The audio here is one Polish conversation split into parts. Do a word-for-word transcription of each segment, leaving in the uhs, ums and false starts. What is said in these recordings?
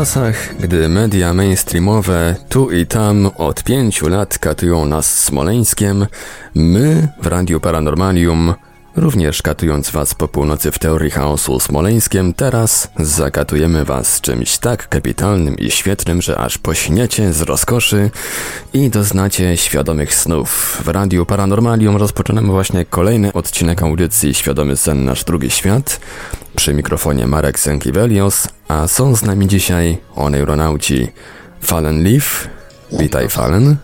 czasach, gdy media mainstreamowe tu i tam od pięciu lat katują nas Smoleńskiem, my w Radiu Paranormalium, również katując was po północy w teorii chaosu Smoleńskiem, teraz zakatujemy was czymś tak kapitalnym i świetnym, że aż pośniecie z rozkoszy i doznacie świadomych snów. W Radiu Paranormalium rozpoczynamy właśnie kolejny odcinek audycji Świadomy Sen, Nasz Drugi Świat. Przy mikrofonie Marek Senkiewelios, a są z nami dzisiaj oneironauci Fallen Leaf. Witaj, Fallen.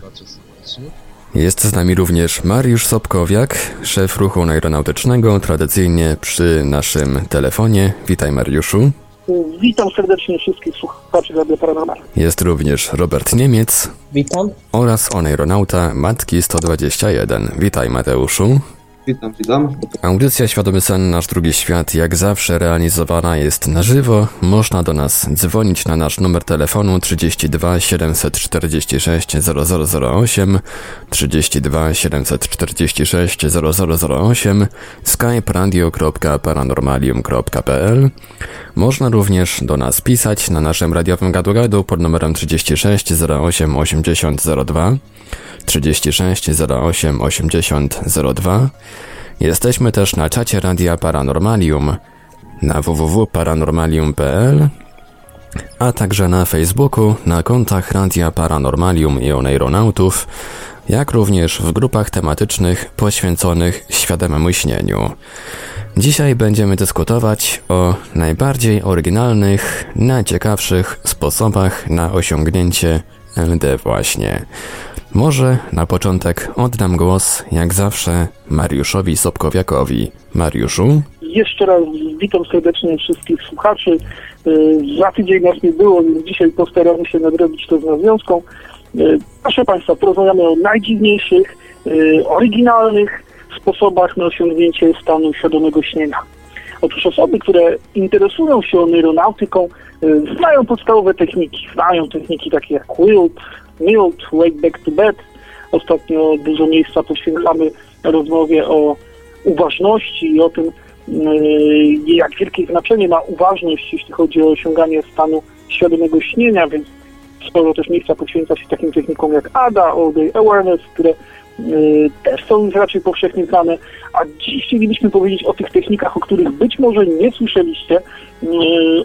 Jest z nami również Mariusz Sobkowiak, szef ruchu oneironautycznego, tradycyjnie przy naszym telefonie. Witaj, Mariuszu. Witam serdecznie wszystkich słuchaczy Radio Paranormal. Jest również Robert Niemiec. Witam. Oraz oneironauta Matki sto dwadzieścia jeden. Witaj, Mateuszu. Witam, witam. Audycja Świadomy Sen, Nasz Drugi Świat jak zawsze realizowana jest na żywo. Można do nas dzwonić na nasz numer telefonu trzydzieści dwa siedemset czterdzieści sześć zero zero zero osiem, trzydzieści dwa siedemset czterdzieści sześć zero zero zero osiem, skype radio kropka paranormalium kropka pl. Można również do nas pisać na naszym radiowym gadu-gadu pod numerem trzydzieści sześć zero osiem osiemdziesiąt zero dwa, trzydzieści sześć zero osiem osiemdziesiąt zero dwa. Jesteśmy też na czacie Radia Paranormalium na w w w kropka paranormalium kropka p l, a także na Facebooku, na kontach Radia Paranormalium i Oneironautów, jak również w grupach tematycznych poświęconych świadomemu śnieniu. Dzisiaj będziemy dyskutować o najbardziej oryginalnych, najciekawszych sposobach na osiągnięcie L D właśnie. Może na początek oddam głos, jak zawsze, Mariuszowi Sobkowiakowi. Mariuszu? Jeszcze raz witam serdecznie wszystkich słuchaczy. Za tydzień nas nie było, więc dzisiaj postaramy się nadrobić to z nawiązką. Proszę Państwa, porozmawiamy o najdziwniejszych, oryginalnych sposobach na osiągnięcie stanu świadomego śnienia. Otóż osoby, które interesują się oneironautyką, znają podstawowe techniki. Znają techniki takie jak WILD, MOLD, Wake Back to Bed. Ostatnio dużo miejsca poświęcamy rozmowie o uważności i o tym, jak wielkie znaczenie ma uważność, jeśli chodzi o osiąganie stanu świadomego śnienia, więc sporo też miejsca poświęca się takim technikom jak A D A, All Day Awareness, które Yy, też są już raczej powszechnie znane, a dziś chcielibyśmy powiedzieć o tych technikach, o których być może nie słyszeliście, yy,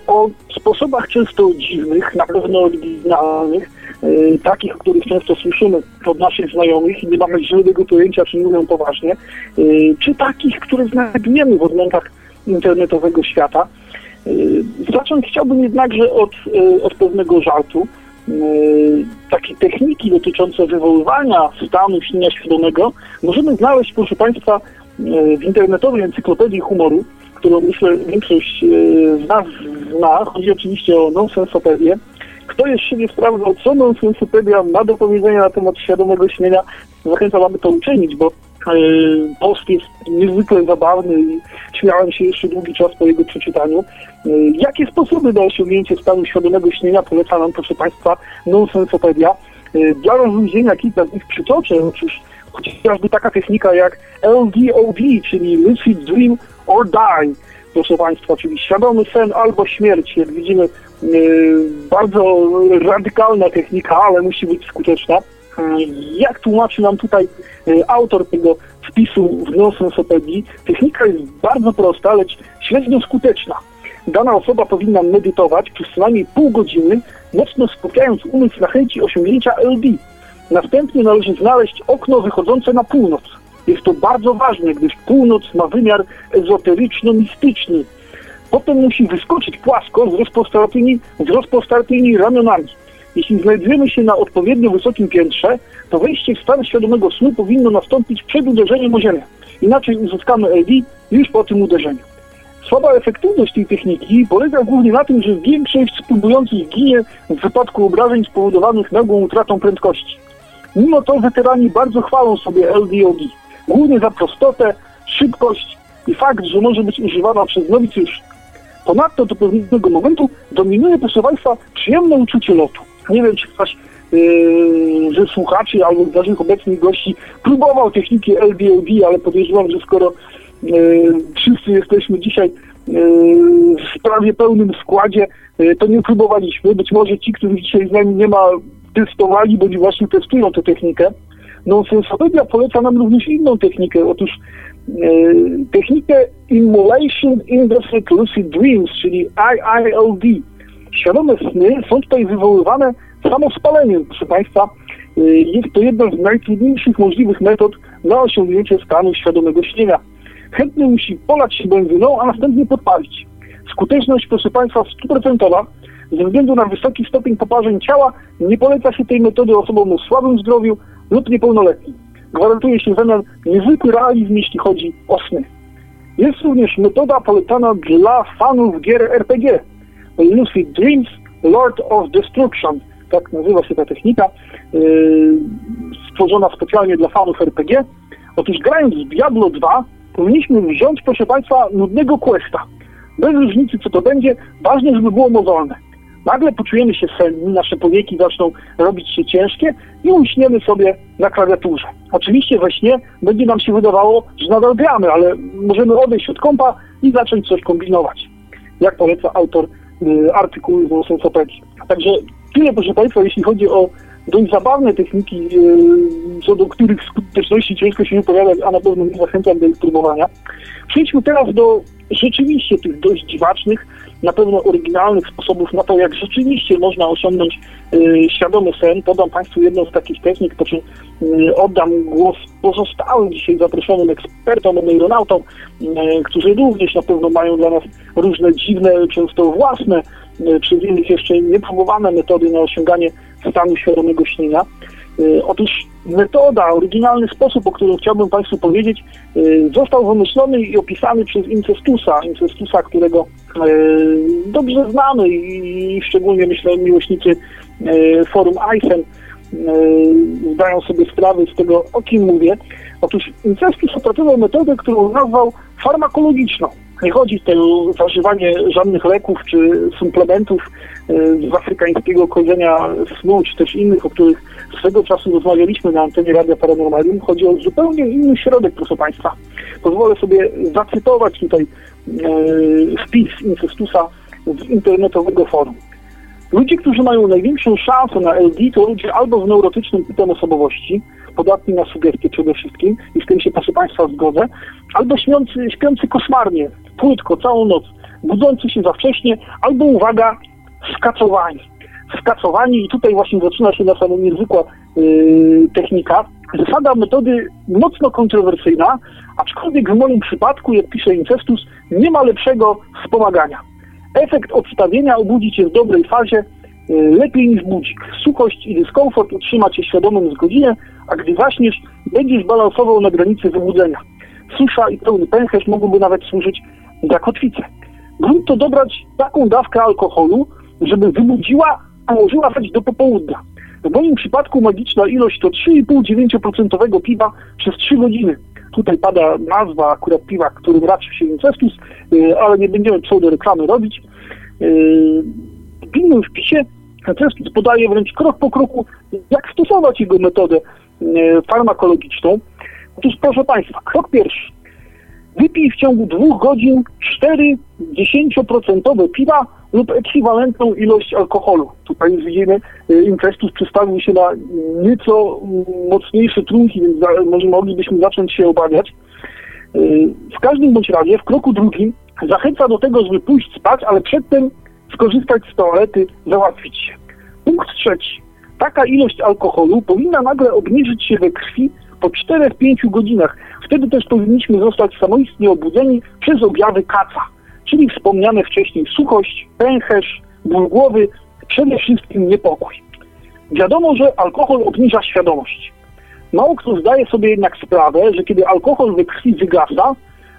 o sposobach często dziwnych, na pewno oryginalnych, yy, takich, o których często słyszymy od naszych znajomych i nie mamy żadnego pojęcia, czy mówią poważnie, yy, czy takich, które znajdujemy w odmętach internetowego świata. Yy, zacząć chciałbym jednakże od, yy, od pewnego żartu. Takie techniki dotyczące wywoływania stanu śnienia świadomego możemy znaleźć, proszę Państwa, w internetowej encyklopedii humoru, którą myślę większość z nas zna. Chodzi oczywiście o Nonsensopedię. Kto jeszcze nie sprawdzał, co Nonsensopedia ma do powiedzenia na temat świadomego śnienia, zachęcam, aby to uczynić, bo post jest niezwykle zabawny i śmiałem się jeszcze długi czas po jego przeczytaniu. Jakie sposoby na osiągnięcie stanu świadomego śnienia poleca nam, proszę Państwa, Nonsensopedia? Dla rozluźnienia kilka z nich przytoczę, otóż chociażby taka technika jak L D O D, czyli Lucid Dream or Die, proszę Państwa, czyli świadomy sen albo śmierć. Jak widzimy, bardzo radykalna technika, ale musi być skuteczna. Jak tłumaczy nam tutaj autor tego wpisu w Nonsensopedii, technika jest bardzo prosta, lecz średnio skuteczna. Dana osoba powinna medytować przez co najmniej pół godziny, mocno skupiając umysł na chęci osiągnięcia L D. Następnie należy znaleźć okno wychodzące na północ. Jest to bardzo ważne, gdyż północ ma wymiar ezoteryczno-mistyczny. Potem musi wyskoczyć płasko z rozpostartymi, z rozpostartymi ramionami. Jeśli znajdujemy się na odpowiednio wysokim piętrze, to wejście w stan świadomego snu powinno nastąpić przed uderzeniem o ziemię. Inaczej uzyskamy L D już po tym uderzeniu. Słaba efektywność tej techniki polega głównie na tym, że większość spróbujących ginie w wypadku obrażeń spowodowanych nagłą utratą prędkości. Mimo to weterani bardzo chwalą sobie L D O D, głównie za prostotę, szybkość i fakt, że może być używana przez nowicjuszy. Ponadto do pewnego momentu dominuje, proszę Państwa, przyjemne uczucie lotu. Nie wiem, czy ktoś yy, ze słuchaczy albo z naszych obecnych gości próbował techniki L D O D, ale podejrzewam, że skoro yy, wszyscy jesteśmy dzisiaj w prawie pełnym składzie, to nie próbowaliśmy. Być może ci, którzy dzisiaj z nami nie ma, testowali, bądź właśnie testują tę technikę. Nonsensopedia poleca nam również inną technikę. Otóż technikę Immolation Induced Lucid Dreams, czyli I I L D. Świadome sny są tutaj wywoływane samospaleniem, proszę Państwa. Jest to jedna z najtrudniejszych możliwych metod na osiągnięcie stanu świadomego śnienia. Chętny musi polać się benzyną, a następnie podpalić. Skuteczność, proszę Państwa, stuprocentowa. Ze względu na wysoki stopień poparzeń ciała nie poleca się tej metody osobom o słabym zdrowiu lub niepełnoletnim. Gwarantuje się w zamian niezwykły realizm, jeśli chodzi o sny. Jest również metoda polecana dla fanów gier R P G. Lucid Dreams, Lord of Destruction. Tak nazywa się ta technika, yy, stworzona specjalnie dla fanów R P G. Otóż grając w Diablo dwa powinniśmy wziąć, proszę Państwa, nudnego questa. Bez różnicy, co to będzie, ważne, żeby było mozolne. Nagle poczujemy się senni, nasze powieki zaczną robić się ciężkie i uśniemy sobie na klawiaturze. Oczywiście we śnie będzie nam się wydawało, że nadal gramy, ale możemy odejść od kompa i zacząć coś kombinować, jak poleca autor yy, artykułu z Nonsensopedii. Także tyle, proszę Państwa, jeśli chodzi o dość zabawne techniki, yy, co do których skuteczności ciężko się wypowiadać, a na pewno nie zachęcam do ich próbowania. Przejdźmy teraz do rzeczywiście tych dość dziwacznych, na pewno oryginalnych sposobów na to, jak rzeczywiście można osiągnąć yy, świadomy sen. Podam Państwu jedną z takich technik, po czym yy, oddam głos pozostałym dzisiaj zaproszonym ekspertom, neuronautom, yy, którzy również na pewno mają dla nas różne dziwne, często własne, yy, przez innych jeszcze niepróbowane metody na osiąganie stanu świadomego śnienia. Yy, otóż metoda, oryginalny sposób, o którym chciałbym Państwu powiedzieć, yy, został wymyślony i opisany przez Incestusa, Incestusa, którego yy, dobrze znamy i, i szczególnie, myślę, miłośnicy yy, Forum Eisen yy, zdają sobie sprawę z tego, o kim mówię. Otóż Incestus opracował metodę, którą nazwał farmakologiczną. Nie chodzi tutaj o zażywanie żadnych leków czy suplementów z afrykańskiego korzenia snu, czy też innych, o których swego czasu rozmawialiśmy na antenie Radia Paranormalium. Chodzi o zupełnie inny środek, proszę Państwa. Pozwolę sobie zacytować tutaj e, wpis Incestusa z internetowego forum. Ludzie, którzy mają największą szansę na L D, to ludzie albo z neurotycznym typem osobowości, podatni na sugestie przede wszystkim, i z tym się, proszę Państwa, zgodzę, albo śpiący, śpiący koszmarnie, płytko, całą noc, budzący się za wcześnie, albo, uwaga, skacowani. Skacowani, i tutaj właśnie zaczyna się nasza niezwykła yy, technika. Zasada metody mocno kontrowersyjna, aczkolwiek w moim przypadku, jak pisze Incestus, nie ma lepszego wspomagania. Efekt odstawienia obudzi Cię w dobrej fazie, lepiej niż budzik. Suchość i dyskomfort utrzyma Cię świadomym z godzinę, a gdy zaśniesz, będziesz balansował na granicy wybudzenia. Susza i pełny pęcherz mogłyby nawet służyć za kotwicę. Warto dobrać taką dawkę alkoholu, żeby wybudziła, a ułożyła dać do popołudnia. W moim przypadku magiczna ilość to trzy i pół do dziewięciu procent piwa przez trzy godziny. Tutaj pada nazwa akurat piwa, którym raczył się Incestus, ale nie będziemy pseudoreklamy robić. W innym wpisie Incestus podaje wręcz krok po kroku, jak stosować jego metodę farmakologiczną. Otóż, proszę Państwa, krok pierwszy. Wypij w ciągu dwóch godzin cztery dziesięcioprocentne piwa lub ekwiwalentną ilość alkoholu. Tutaj widzimy, Incestus przystawił się na nieco mocniejsze trunki, więc może moglibyśmy zacząć się obawiać. W każdym bądź razie w kroku drugim zachęca do tego, żeby pójść spać, ale przedtem skorzystać z toalety, załatwić się. Punkt trzeci. Taka ilość alkoholu powinna nagle obniżyć się we krwi po czterech do pięciu godzinach. Wtedy też powinniśmy zostać samoistnie obudzeni przez objawy kaca, czyli wspomniane wcześniej suchość, pęcherz, ból głowy, przede wszystkim niepokój. Wiadomo, że alkohol obniża świadomość. Mało kto zdaje sobie jednak sprawę, że kiedy alkohol we krwi wygasa,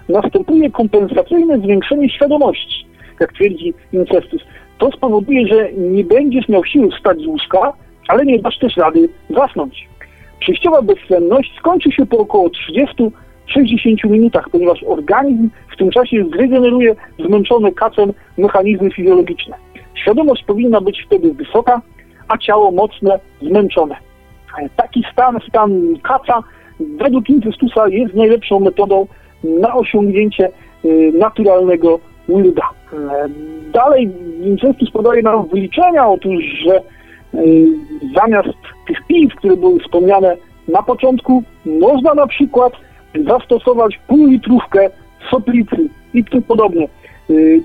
następuje kompensacyjne zwiększenie świadomości, jak twierdzi Incestus. To spowoduje, że nie będziesz miał siły wstać z łóżka, ale nie dasz też rady zasnąć. Przejściowa bezsenność skończy się po około trzydziestu do sześćdziesięciu minutach, ponieważ organizm w tym czasie zregeneruje zmęczone kacem mechanizmy fizjologiczne. Świadomość powinna być wtedy wysoka, a ciało mocne, zmęczone. Taki stan, stan kaca, według Incestusa jest najlepszą metodą na osiągnięcie naturalnego wilda. Dalej Incestus podaje nam wyliczenia, otóż, że zamiast tych piw, które były wspomniane na początku, można na przykład zastosować pół litrówkę soplicy i tym podobne.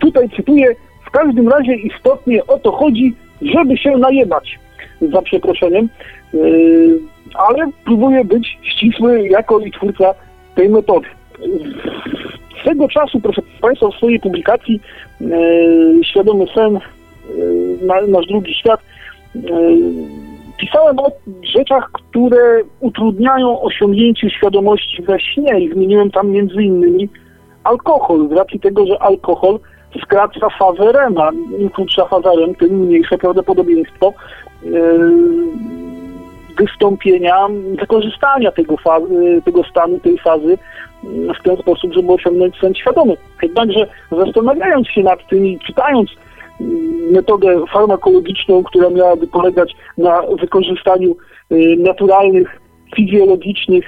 Tutaj cytuję, w każdym razie istotnie o to chodzi, żeby się najebać, za przeproszeniem, ale próbuję być ścisły jako i twórca tej metody. Z tego czasu, proszę Państwa, w swojej publikacji Świadomy Sen, Nasz Drugi Świat, pisałem o rzeczach, które utrudniają osiągnięcie świadomości we śnie i wymieniłem tam między innymi alkohol, z racji tego, że alkohol skraca fazę REM-a. Im krótsza faza REM, tym mniejsze prawdopodobieństwo yy, wystąpienia, wykorzystania tego, fazy, tego stanu, tej fazy yy, w ten sposób, żeby osiągnąć sen świadomy. Jednakże zastanawiając się nad tym i czytając yy, metodę farmakologiczną, która miałaby polegać na wykorzystaniu yy, naturalnych, fizjologicznych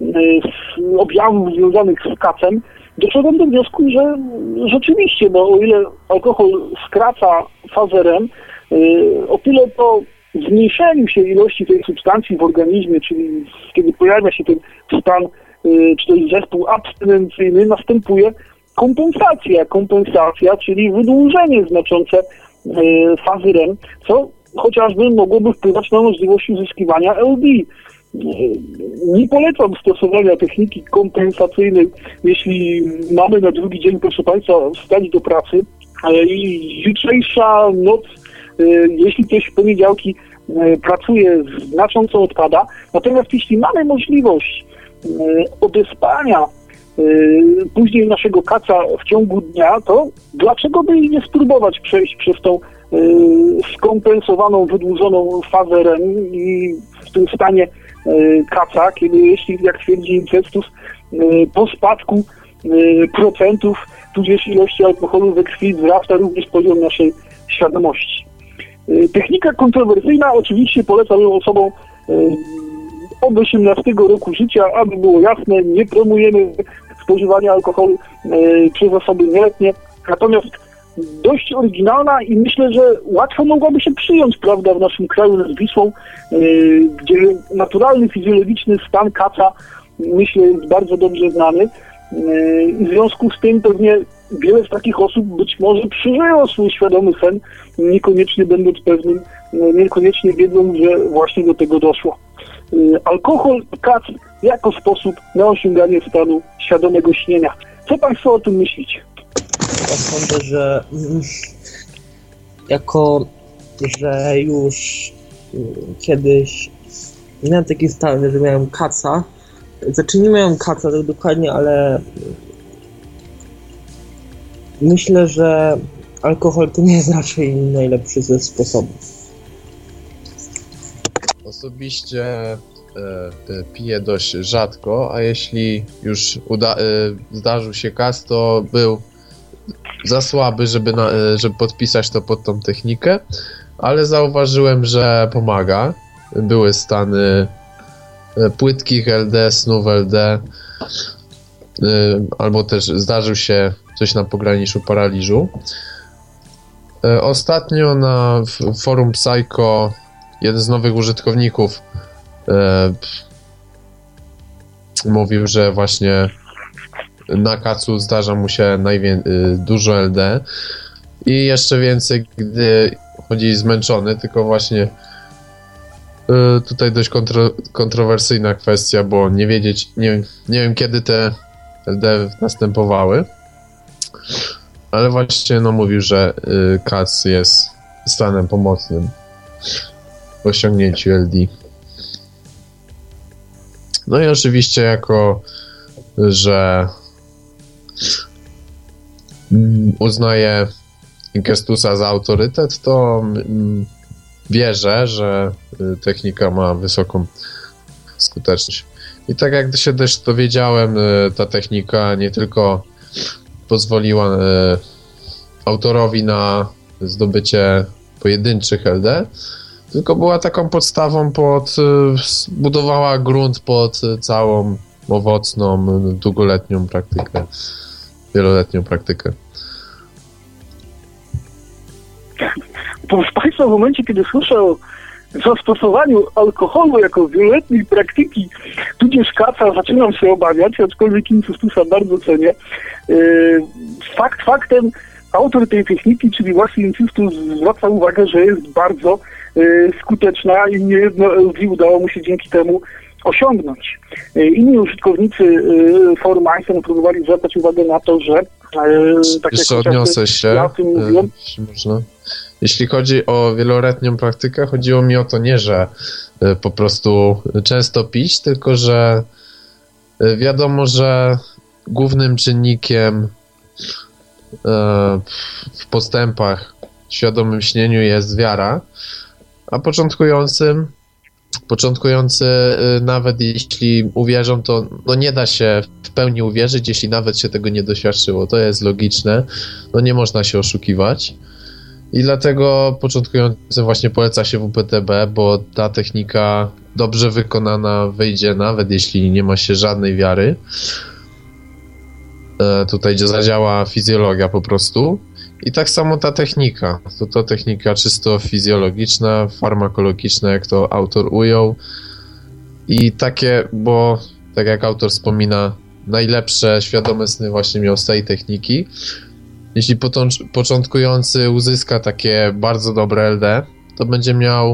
yy, objawów związanych z kacem, doszedłem do wniosku, że rzeczywiście, bo o ile alkohol skraca fazę REM, o tyle po zmniejszeniu się ilości tej substancji w organizmie, czyli kiedy pojawia się ten stan czy też zespół abstynencyjny, następuje kompensacja. Kompensacja, czyli wydłużenie znaczące fazy REM, co chociażby mogłoby wpływać na możliwość uzyskiwania L D. Nie polecam stosowania techniki kompensacyjnej, jeśli mamy na drugi dzień, proszę Państwa, wstać do pracy i jutrzejsza noc, jeśli ktoś w poniedziałki pracuje, znacząco odpada. Natomiast jeśli mamy możliwość odespania później naszego kaca w ciągu dnia, to dlaczego by nie spróbować przejść przez tą skompensowaną, wydłużoną fazę REM i w tym stanie kaca, kiedy jeśli, jak twierdzi Incestus, po spadku procentów, tudzież ilości alkoholu we krwi wzrasta również poziom naszej świadomości. Technika kontrowersyjna, oczywiście polecam ją osobom od osiemnastego roku życia, aby było jasne, nie promujemy spożywania alkoholu przez osoby nieletnie, natomiast dość oryginalna i myślę, że łatwo mogłaby się przyjąć, prawda, w naszym kraju nad Wisłą, yy, gdzie naturalny, fizjologiczny stan kaca, myślę, jest bardzo dobrze znany. Yy, w związku z tym pewnie wiele z takich osób być może przeżyło swój świadomy sen, niekoniecznie będąc pewnym, yy, niekoniecznie wiedząc, że właśnie do tego doszło. Yy, alkohol i kac jako sposób na osiąganie stanu świadomego śnienia. Co Państwo o tym myślicie? Ja sądzę, że jako, że już kiedyś miałem taki stan, że miałem kaca, znaczy nie miałem kaca tak dokładnie, ale myślę, że alkohol to nie jest raczej najlepszy ze sposobów. Osobiście piję dość rzadko, a jeśli już uda- zdarzył się kac, to był za słaby, żeby, na, żeby podpisać to pod tą technikę, ale zauważyłem, że pomaga. Były stany płytkich L D, snów L D, albo też zdarzył się coś na pograniczu paraliżu. Ostatnio na forum Psycho jeden z nowych użytkowników mówił, że właśnie na kacu zdarza mu się najwię- dużo L D i jeszcze więcej, gdy chodzi zmęczony, tylko właśnie y, tutaj dość kontro- kontrowersyjna kwestia, bo nie wiedzieć, nie, nie wiem kiedy te L D następowały, ale właśnie no mówił, że y, kac jest stanem pomocnym w osiągnięciu L D. No i oczywiście jako, że uznaję Incestusa za autorytet, to wierzę, że technika ma wysoką skuteczność. I tak jak się też dowiedziałem, ta technika nie tylko pozwoliła autorowi na zdobycie pojedynczych L D, tylko była taką podstawą pod, budowała grunt pod całą owocną, długoletnią praktykę, wieloletnią praktykę. Proszę Państwa, w momencie, kiedy słyszę o zastosowaniu alkoholu jako wieloletniej praktyki, tudzież kaca, zaczynam się obawiać, aczkolwiek Incestusa bardzo cenię. Fakt faktem, autor tej techniki, czyli właśnie Incestus, zwraca uwagę, że jest bardzo skuteczna i niejedno L D udało mu się dzięki temu osiągnąć. Inni użytkownicy Forum Eisen próbowali zwracać uwagę na to, że tak jak co, odniosę się, ja tym mówiłem, jeśli można. Jeśli chodzi o wieloletnią praktykę, chodziło mi o to nie, że po prostu często pić, tylko że wiadomo, że głównym czynnikiem w postępach w świadomym śnieniu jest wiara, a początkującym Początkujący, nawet jeśli uwierzą, to no nie da się w pełni uwierzyć, jeśli nawet się tego nie doświadczyło. To jest logiczne. No nie można się oszukiwać. I dlatego początkującym właśnie poleca się W B T B, bo ta technika dobrze wykonana wyjdzie, nawet jeśli nie ma się żadnej wiary. E, tutaj zadziała fizjologia po prostu. I tak samo ta technika, to, to technika czysto fizjologiczna, farmakologiczna, jak to autor ujął. I takie, bo tak jak autor wspomina, najlepsze świadome sny właśnie miał z tej techniki. Jeśli potąc- początkujący uzyska takie bardzo dobre L D, to będzie miał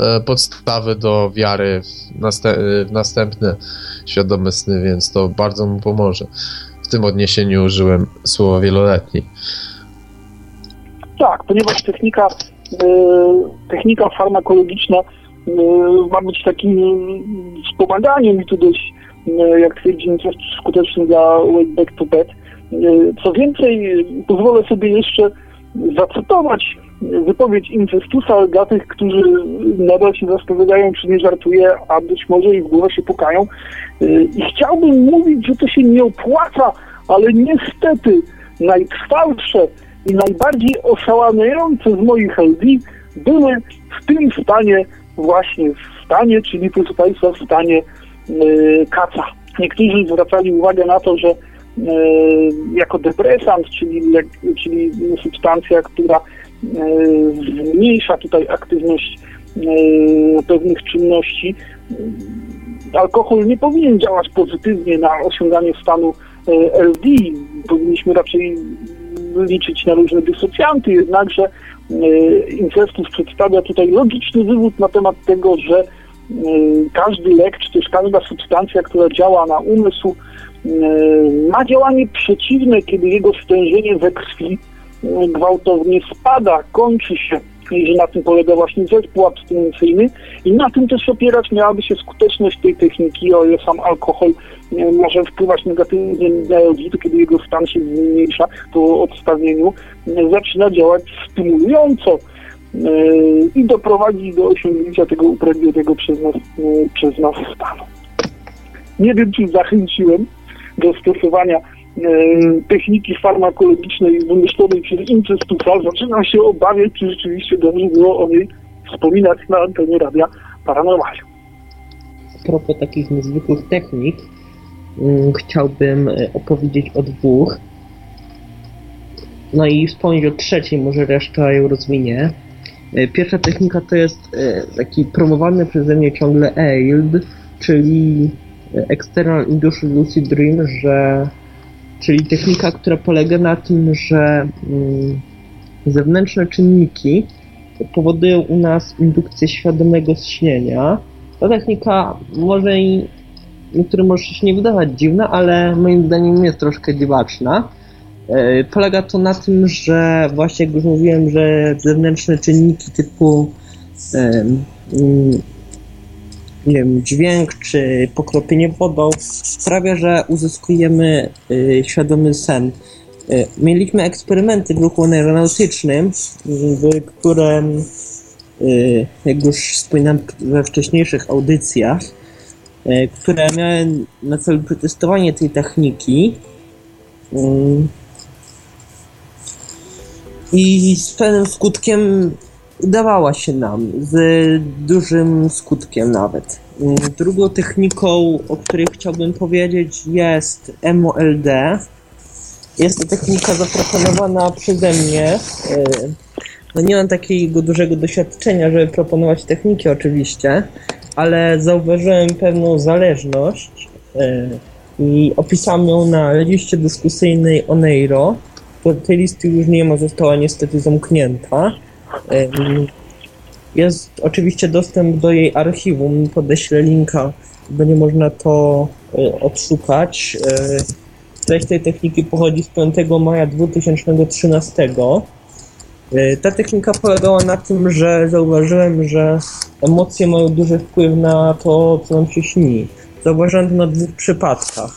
e, podstawy do wiary w, nastę- w następne świadome sny, więc to bardzo mu pomoże. W tym odniesieniu użyłem słowa wieloletni. Tak, ponieważ technika, technika farmakologiczna ma być takim wspomaganiem i tu dość, jak twierdzi, skutecznym dla way back to bed. Co więcej, pozwolę sobie jeszcze zacytować wypowiedź Incestusa dla tych, którzy nadal się zastanawiają, czy nie żartuje, a być może i w głowę się pukają. I chciałbym mówić, że to się nie opłaca, ale niestety najtrwalsze i najbardziej oszałamiające z moich L D były w tym stanie, właśnie w stanie, czyli proszę Państwa, w stanie yy, kaca. Niektórzy zwracali uwagę na to, że yy, jako depresant, czyli, czyli substancja, która yy, zmniejsza tutaj aktywność yy, pewnych czynności, yy, alkohol nie powinien działać pozytywnie na osiąganie stanu yy, L D. Powinniśmy raczej liczyć na różne dysocjanty, jednakże e, Incestus przedstawia tutaj logiczny wywód na temat tego, że e, każdy lek, czy też każda substancja, która działa na umysł, e, ma działanie przeciwne, kiedy jego stężenie we krwi e, gwałtownie spada, kończy się, i że na tym polega właśnie zespół abstynencyjny i na tym też opierać miałaby się skuteczność tej techniki, o ile sam alkohol może wpływać negatywnie na L D, to kiedy jego stan się zmniejsza po odstawieniu, zaczyna działać stymulująco i doprowadzi do osiągnięcia tego upragnionego przez nas, przez nas stanu. Nie wiem, czy zachęciłem do stosowania techniki farmakologicznej wymyślonej przez Incestusa. Zaczynam się obawiać, czy rzeczywiście dobrze było o niej wspominać na antenie Radia Paranormalium. A propos takich niezwykłych technik, um, chciałbym opowiedzieć o dwóch. No i wspomnieć o trzeciej, może reszta ją rozwinie. Pierwsza technika to jest taki promowany przeze mnie ciągle A I L D, czyli External Induced Lucid Dream, że czyli technika, która polega na tym, że mm, zewnętrzne czynniki powodują u nas indukcję świadomego śnienia. Ta technika może i niektórym może się nie wydawać dziwna, ale moim zdaniem jest troszkę dziwaczna. Yy, polega to na tym, że właśnie jak już mówiłem, że zewnętrzne czynniki typu yy, yy, nie wiem, dźwięk czy pokropienie wodą sprawia, że uzyskujemy y, świadomy sen. Y, mieliśmy eksperymenty w ruchu oneirotycznym, w którym, y, jak już wspominałem we wcześniejszych audycjach, y, które miały na celu przetestowanie tej techniki. Y, I z pewnym skutkiem udawała się nam, z dużym skutkiem nawet. Drugą techniką, o której chciałbym powiedzieć, jest M O L D. Jest to technika zaproponowana przeze mnie No nie mam takiego dużego doświadczenia, żeby proponować techniki oczywiście, ale zauważyłem pewną zależność yy, i opisałem ją na liście dyskusyjnej Oneiro, bo tej listy już nie ma, została niestety zamknięta. Yy, jest oczywiście dostęp do jej archiwum, podeślę linka, będzie można to yy, odszukać. Yy, treść tej techniki pochodzi z piątego maja dwa tysiące trzynastego. Ta technika polegała na tym, że zauważyłem, że emocje mają duży wpływ na to, co nam się śni. Zauważyłem to na dwóch przypadkach.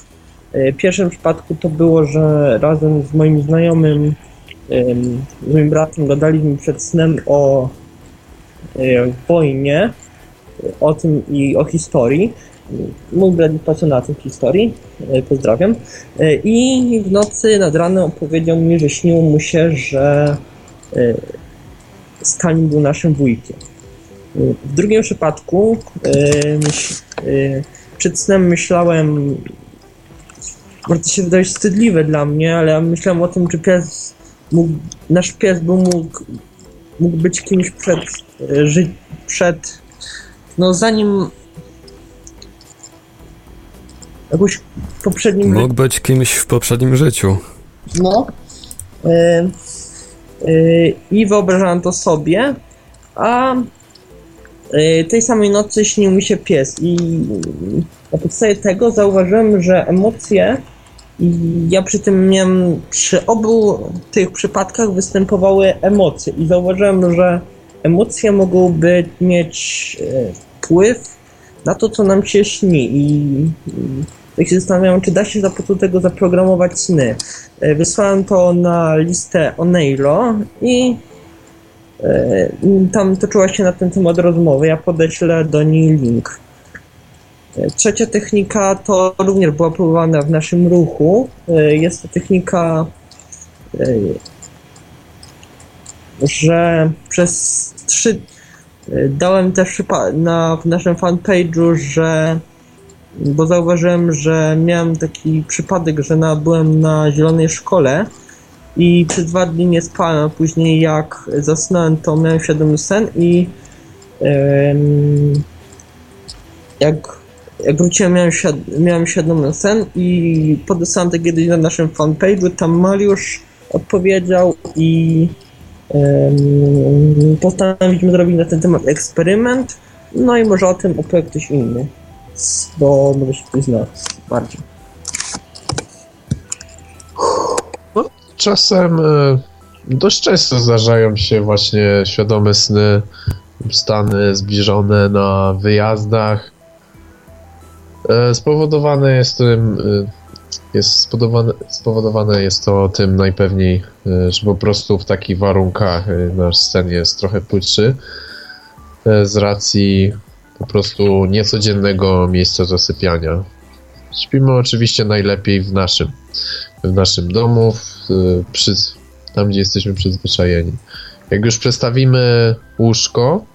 W pierwszym przypadku to było, że razem z moim znajomym, z moim bratem gadaliśmy przed snem o wojnie, o tym i o historii. Mój brat jest pasjonatem historii, pozdrawiam. I w nocy nad ranem opowiedział mi, że śniło mu się, że Stalin był naszym wujkiem. W drugim przypadku yy, yy, przed snem myślałem, bardzo się wydaje wstydliwe dla mnie, ale ja myślałem o tym, czy pies mógł, nasz pies był mógł, mógł być kimś przed, ży, przed no zanim jakoś w poprzednim mógł być kimś w poprzednim życiu. No. Yy. I wyobrażałem to sobie, a tej samej nocy śnił mi się pies i na podstawie tego zauważyłem, że emocje, i ja przy tym miałem, przy obu tych przypadkach występowały emocje i zauważyłem, że emocje mogłyby mieć wpływ na to, co nam się śni i tak się zastanawiam, czy da się za pomocą tego zaprogramować sny. Wysłałem to na listę Oneiro i e, tam toczyła się na ten temat rozmowy. Ja podeślę do niej link. Trzecia technika to również była próbowana w naszym ruchu. E, jest to technika, e, że przez trzy... E, dałem też na, w naszym fanpage'u, że bo zauważyłem, że miałem taki przypadek, że na, byłem na zielonej szkole i przez dwa dni nie spałem, a później jak zasnąłem, to miałem świadomy sen i yy, jak, jak wróciłem, miałem, świad miałem świadomy sen i podesłałem to kiedyś na naszym fanpage'u, tam Mariusz odpowiedział i yy, postanowiliśmy zrobić na ten temat eksperyment, no i może o tym opowie ktoś inny. Bo mogę się przyznać bardziej. No, czasem, dość często zdarzają się właśnie świadome sny, stany zbliżone na wyjazdach. Spowodowane jest tym, jest spowodowane jest to tym najpewniej, że po prostu w takich warunkach nasz sen jest trochę płytszy z racji po prostu niecodziennego miejsca zasypiania. Śpimy oczywiście najlepiej w naszym, w naszym domu, w, przy, tam gdzie jesteśmy przyzwyczajeni. Jak już przestawimy łóżko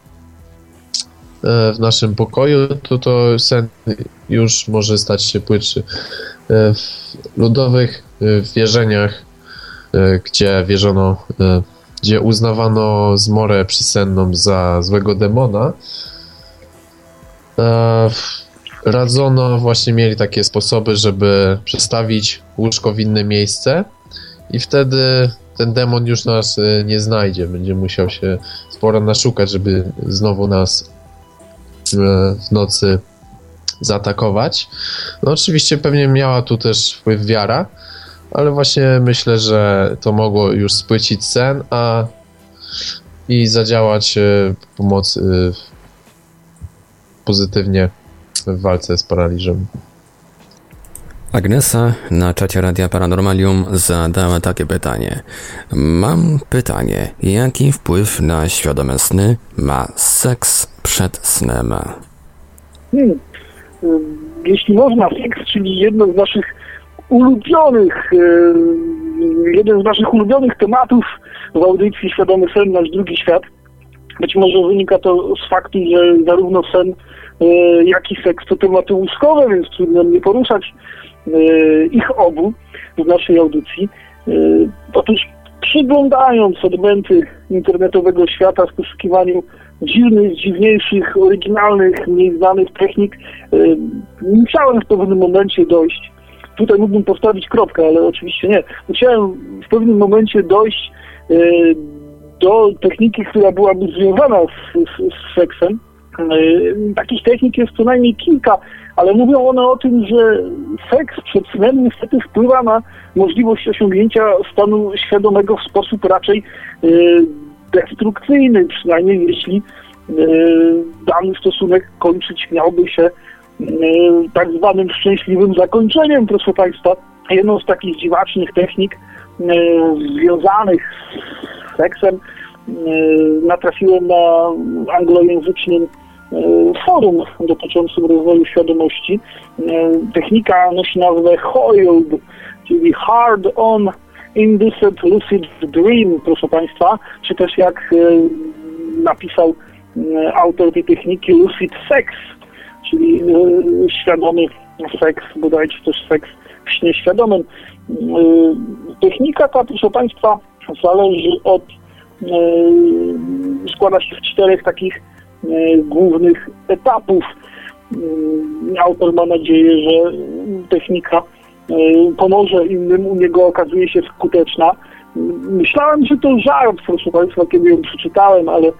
w naszym pokoju, to, to sen już może stać się płytszy. W ludowych wierzeniach, gdzie wierzono, gdzie uznawano zmorę przysenną za złego demona, radzono, właśnie mieli takie sposoby, żeby przestawić łóżko w inne miejsce i wtedy ten demon już nas nie znajdzie, będzie musiał się sporo naszukać, żeby znowu nas w nocy zaatakować. No oczywiście pewnie miała tu też wpływ wiara, ale właśnie myślę, że to mogło już spłycić sen a i zadziałać pomoc pozytywnie w walce z paraliżem. Agnesa na czacie Radia Paranormalium zadała takie pytanie. Mam pytanie, jaki wpływ na świadome sny ma seks przed snem? Hmm. Jeśli można, seks, czyli jedno z naszych ulubionych, jeden z naszych ulubionych tematów w audycji Świadomy Sen, Nasz Drugi Świat. Być może wynika to z faktu, że zarówno sen, jak i seks to tematy łóżkowe, więc trudno nie poruszać ich obu w naszej audycji. Otóż przyglądają segmenty internetowego świata w poszukiwaniu dziwnych, dziwniejszych, oryginalnych, mniej znanych technik. Musiałem w pewnym momencie dojść, tutaj mógłbym postawić kropkę, ale oczywiście nie, musiałem w pewnym momencie dojść do techniki, która byłaby związana z, z, z seksem. Takich technik jest co najmniej kilka, ale mówią one o tym, że seks przed snem niestety wpływa na możliwość osiągnięcia stanu świadomego w sposób raczej destrukcyjny, przynajmniej jeśli dany stosunek kończyć miałby się tak zwanym szczęśliwym zakończeniem, proszę Państwa. Jedną z takich dziwacznych technik związanych z seksem natrafiłem na anglojęzycznym forum dotyczącym rozwoju świadomości. Technika nosi nazwę H I L D, czyli Hard On Induced Lucid Dream, proszę Państwa, czy też jak napisał autor tej techniki, Lucid Sex, czyli świadomy seks, bodajże też seks w śnie świadomym. Technika ta, proszę Państwa, zależy od składa się z czterech takich głównych etapów. Autor ma nadzieję, że technika pomoże innym, u niego okazuje się skuteczna. Myślałem, że to żart, proszę Państwa, kiedy ją przeczytałem, ale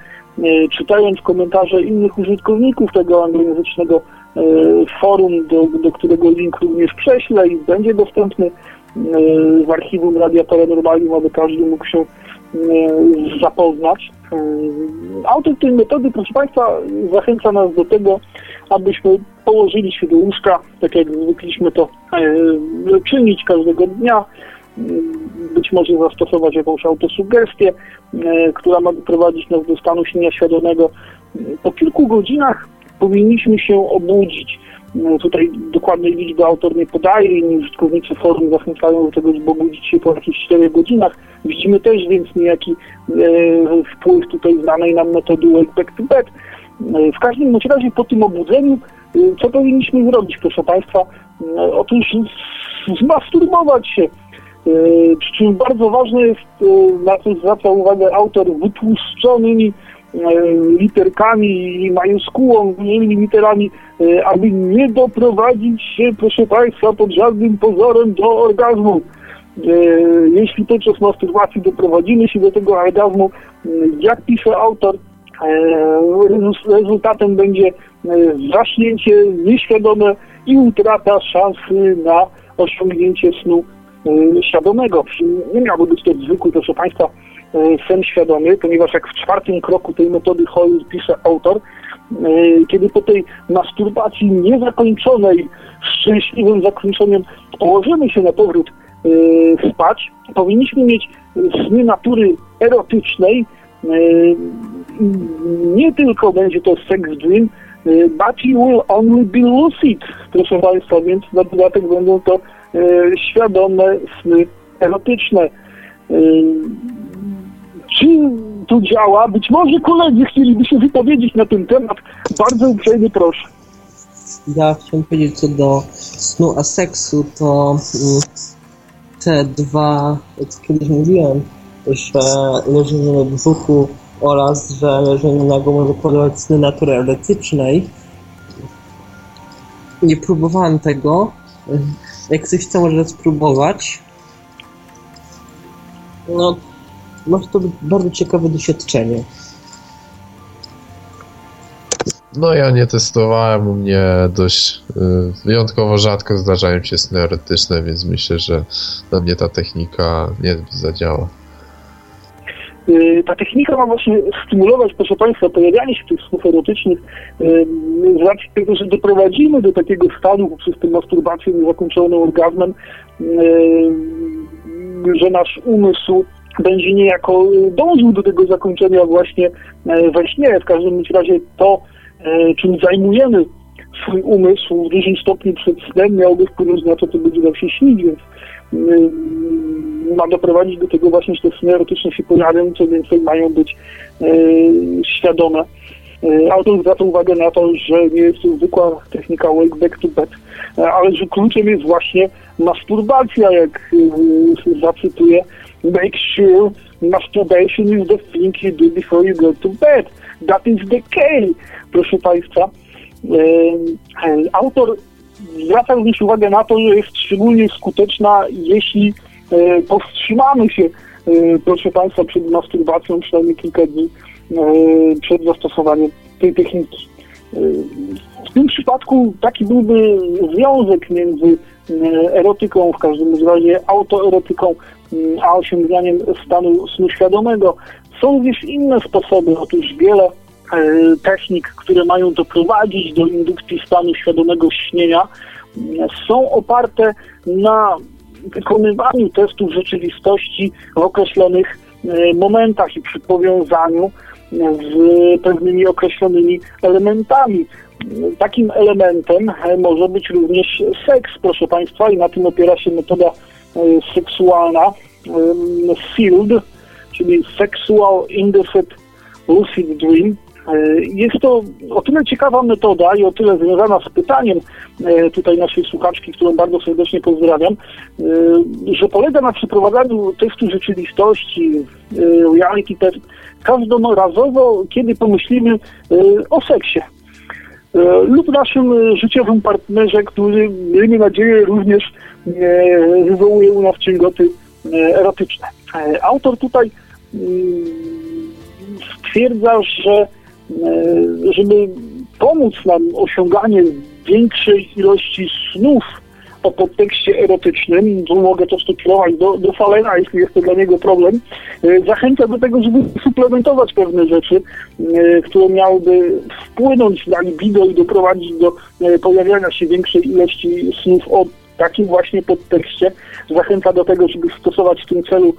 czytając komentarze innych użytkowników tego anglojęzycznego forum, do, do którego link również prześlę i będzie dostępny w archiwum Radia Paranormalium, aby każdy mógł się zapoznać. Autor tej metody, proszę Państwa, zachęca nas do tego, abyśmy położyli się do łóżka, tak jak zwykliśmy to czynić każdego dnia. Być może zastosować jakąś autosugestię, która ma doprowadzić nas do stanu śnienia świadomego. Po kilku godzinach powinniśmy się obudzić. Tutaj dokładnej liczby autor nie podaje, inni użytkownicy forum zachęcają do tego, żeby obudzić się po jakichś czterech godzinach. Widzimy też więc niejaki e, wpływ tutaj znanej nam metody Wake Back to Bed. E, w każdym razie po tym obudzeniu e, co powinniśmy zrobić, proszę Państwa? E, otóż zmasturbować się. E, przy czym bardzo ważne jest, e, na co zwraca uwagę autor, wytłuszczonymi literkami i majuskułą, innymi literami, aby nie doprowadzić się, proszę Państwa, pod żadnym pozorem do orgazmu. Jeśli podczas masturbacji doprowadzimy się do tego orgazmu, jak pisze autor, rezultatem będzie zaśnięcie nieświadome i utrata szansy na osiągnięcie snu świadomego. Nie miałby być to zwykły, proszę Państwa, sen świadomy, ponieważ jak w czwartym kroku tej metody H I L D pisze autor, kiedy po tej masturbacji niezakończonej, szczęśliwym zakończeniem położymy się na powrót spać, powinniśmy mieć sny natury erotycznej. Nie tylko będzie to sex dream, but you will only be lucid, proszę Państwa, więc na dodatek będą to świadome sny erotyczne. Czy to działa? Być może koledzy chcieliby się wypowiedzieć na ten temat. Bardzo uprzejmie proszę. Ja chciałem powiedzieć co do snu a seksu, to te dwa, co kiedyś mówiłem, że leżenie na brzuchu oraz że leżenie nago może powodować sny natury erotycznej. Nie próbowałem tego. Jak ktoś chce, może spróbować. No, może to być bardzo ciekawe doświadczenie. No ja nie testowałem, u mnie dość y, wyjątkowo rzadko zdarzają się sny erotyczne, więc myślę, że na mnie ta technika nie zadziała. Ta technika ma właśnie stymulować, proszę Państwa, pojawianie się tych snów erotycznych z racji tego, że doprowadzimy do takiego stanu poprzez tę masturbację niezakończoną orgazmem, że nasz umysł będzie niejako dążył do tego zakończenia właśnie we śnie. W każdym razie to, czym zajmujemy swój umysł w dużym stopniu przed snem, miałoby wpłynąć na to, co będzie nam się śnić, więc ma doprowadzić do tego właśnie, że te sny erotyczne się pojawią, co więcej mają być świadome. Autor zwraca uwagę na to, że nie jest to zwykła technika wake back to bed, ale że kluczem jest właśnie masturbacja, jak zacytuję, make sure masturbation is the thing you do before you go to bed. That is the key. Proszę Państwa, autor zwraca również uwagę na to, że jest szczególnie skuteczna, jeśli powstrzymamy się, proszę Państwa, przed masturbacją przynajmniej kilka dni przed zastosowaniem tej techniki. W tym przypadku taki byłby związek między erotyką, w każdym razie autoerotyką, a osiąganiem stanu snu świadomego. Są również inne sposoby, otóż wiele technik, które mają doprowadzić do indukcji stanu świadomego śnienia, są oparte na wykonywaniu testów rzeczywistości w określonych momentach i przy powiązaniu z pewnymi określonymi elementami. Takim elementem może być również seks, proszę Państwa, i na tym opiera się metoda seksualna SILD, czyli Sexual Induced Lucid Dream. Jest to o tyle ciekawa metoda i o tyle związana z pytaniem tutaj naszej słuchaczki, którą bardzo serdecznie pozdrawiam, że polega na przeprowadzaniu testu rzeczywistości, reality test, każdorazowo, kiedy pomyślimy o seksie lub naszym życiowym partnerze, który, miejmy nadzieję, również wywołuje u nas ciągoty erotyczne. Autor tutaj stwierdza, że żeby pomóc nam osiąganie większej ilości snów o podtekście erotycznym, tu mogę to skierować do, do Fallena, jeśli jest to dla niego problem, zachęca do tego, żeby suplementować pewne rzeczy, które miałyby wpłynąć na libido i doprowadzić do pojawiania się większej ilości snów o takim właśnie podtekście. Zachęca do tego, żeby stosować w tym celu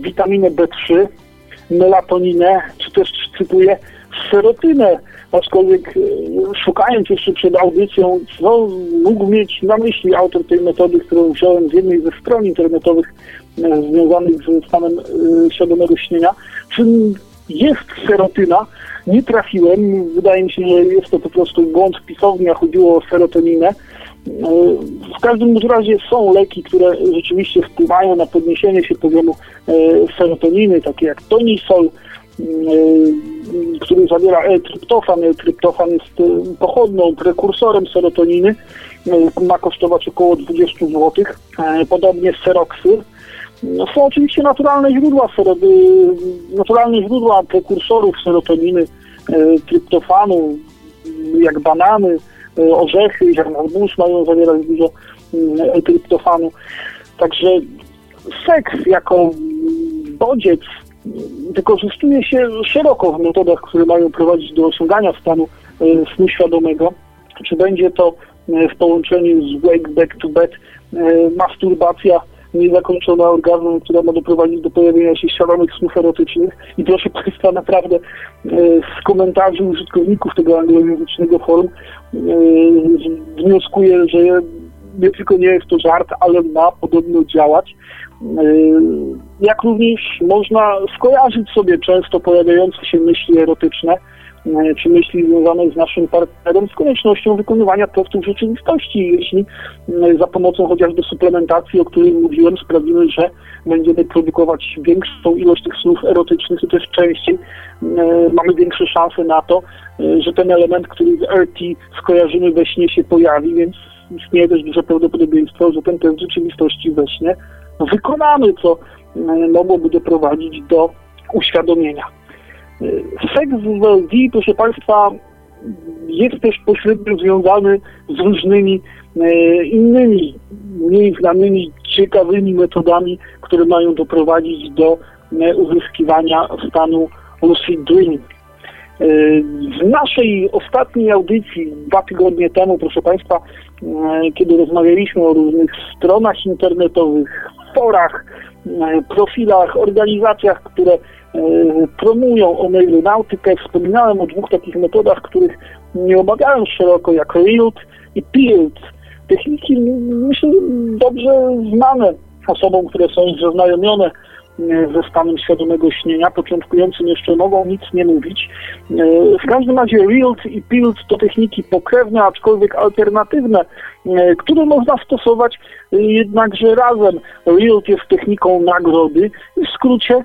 witaminę B trzy, melatoninę, czy też, cytuję, serotynę, aczkolwiek szukając jeszcze przed audycją, co mógł mieć na myśli autor tej metody, którą wziąłem z jednej ze stron internetowych związanych z stanem świadomego śnienia, czym jest serotyna, nie trafiłem, wydaje mi się, że jest to po prostu błąd pisowni, a chodziło o serotoninę. W każdym razie są leki, które rzeczywiście wpływają na podniesienie się poziomu serotoniny, takie jak tonisol, który zawiera L-tryptofan. L-tryptofan jest pochodną, prekursorem serotoniny, ma kosztować około dwadzieścia złotych. Podobnie seroksyr. Są oczywiście naturalne źródła, naturalne źródła prekursorów serotoniny, tryptofanu, jak banany, orzechy, ziarna zbóż mają zawierać dużo L-tryptofanu. Także seks jako bodziec wykorzystuje się szeroko w metodach, które mają prowadzić do osiągania stanu snu świadomego. Czy będzie to w połączeniu z wake back to bed, masturbacja niezakończona orgazmem, która ma doprowadzić do pojawienia się świadomych snów erotycznych. I proszę Państwa, naprawdę z komentarzy użytkowników tego anglojęzycznego forum wnioskuję, że nie tylko nie jest to żart, ale ma podobno działać. Jak również można skojarzyć sobie często pojawiające się myśli erotyczne czy myśli związane z naszym partnerem z koniecznością wykonywania testów rzeczywistości. Jeśli za pomocą chociażby suplementacji, o której mówiłem, sprawimy, że będziemy produkować większą ilość tych snów erotycznych, to też częściej mamy większe szanse na to, że ten element, który z R T skojarzymy we śnie, się pojawi, więc istnieje też duże prawdopodobieństwo, że ten test rzeczywistości we śnie wykonamy, co mogłoby doprowadzić do uświadomienia. Seks z L D, proszę Państwa, jest też pośrednio związany z różnymi innymi, mniej znanymi, ciekawymi metodami, które mają doprowadzić do uzyskiwania stanu lucid dreaming. W naszej ostatniej audycji dwa tygodnie temu, proszę Państwa, kiedy rozmawialiśmy o różnych stronach internetowych, forach, profilach, organizacjach, które promują oneironautykę, wspominałem o dwóch takich metodach, których nie omawiałem szeroko, jak R I L T i P I L T. Techniki, myślę, dobrze znane osobom, które są zaznajomione ze stanem świadomego śnienia. Początkującym jeszcze mogą nic nie mówić. W każdym razie R I L T i P I L T to techniki pokrewne, aczkolwiek alternatywne, które można stosować jednakże razem. R I L T jest techniką nagrody i w skrócie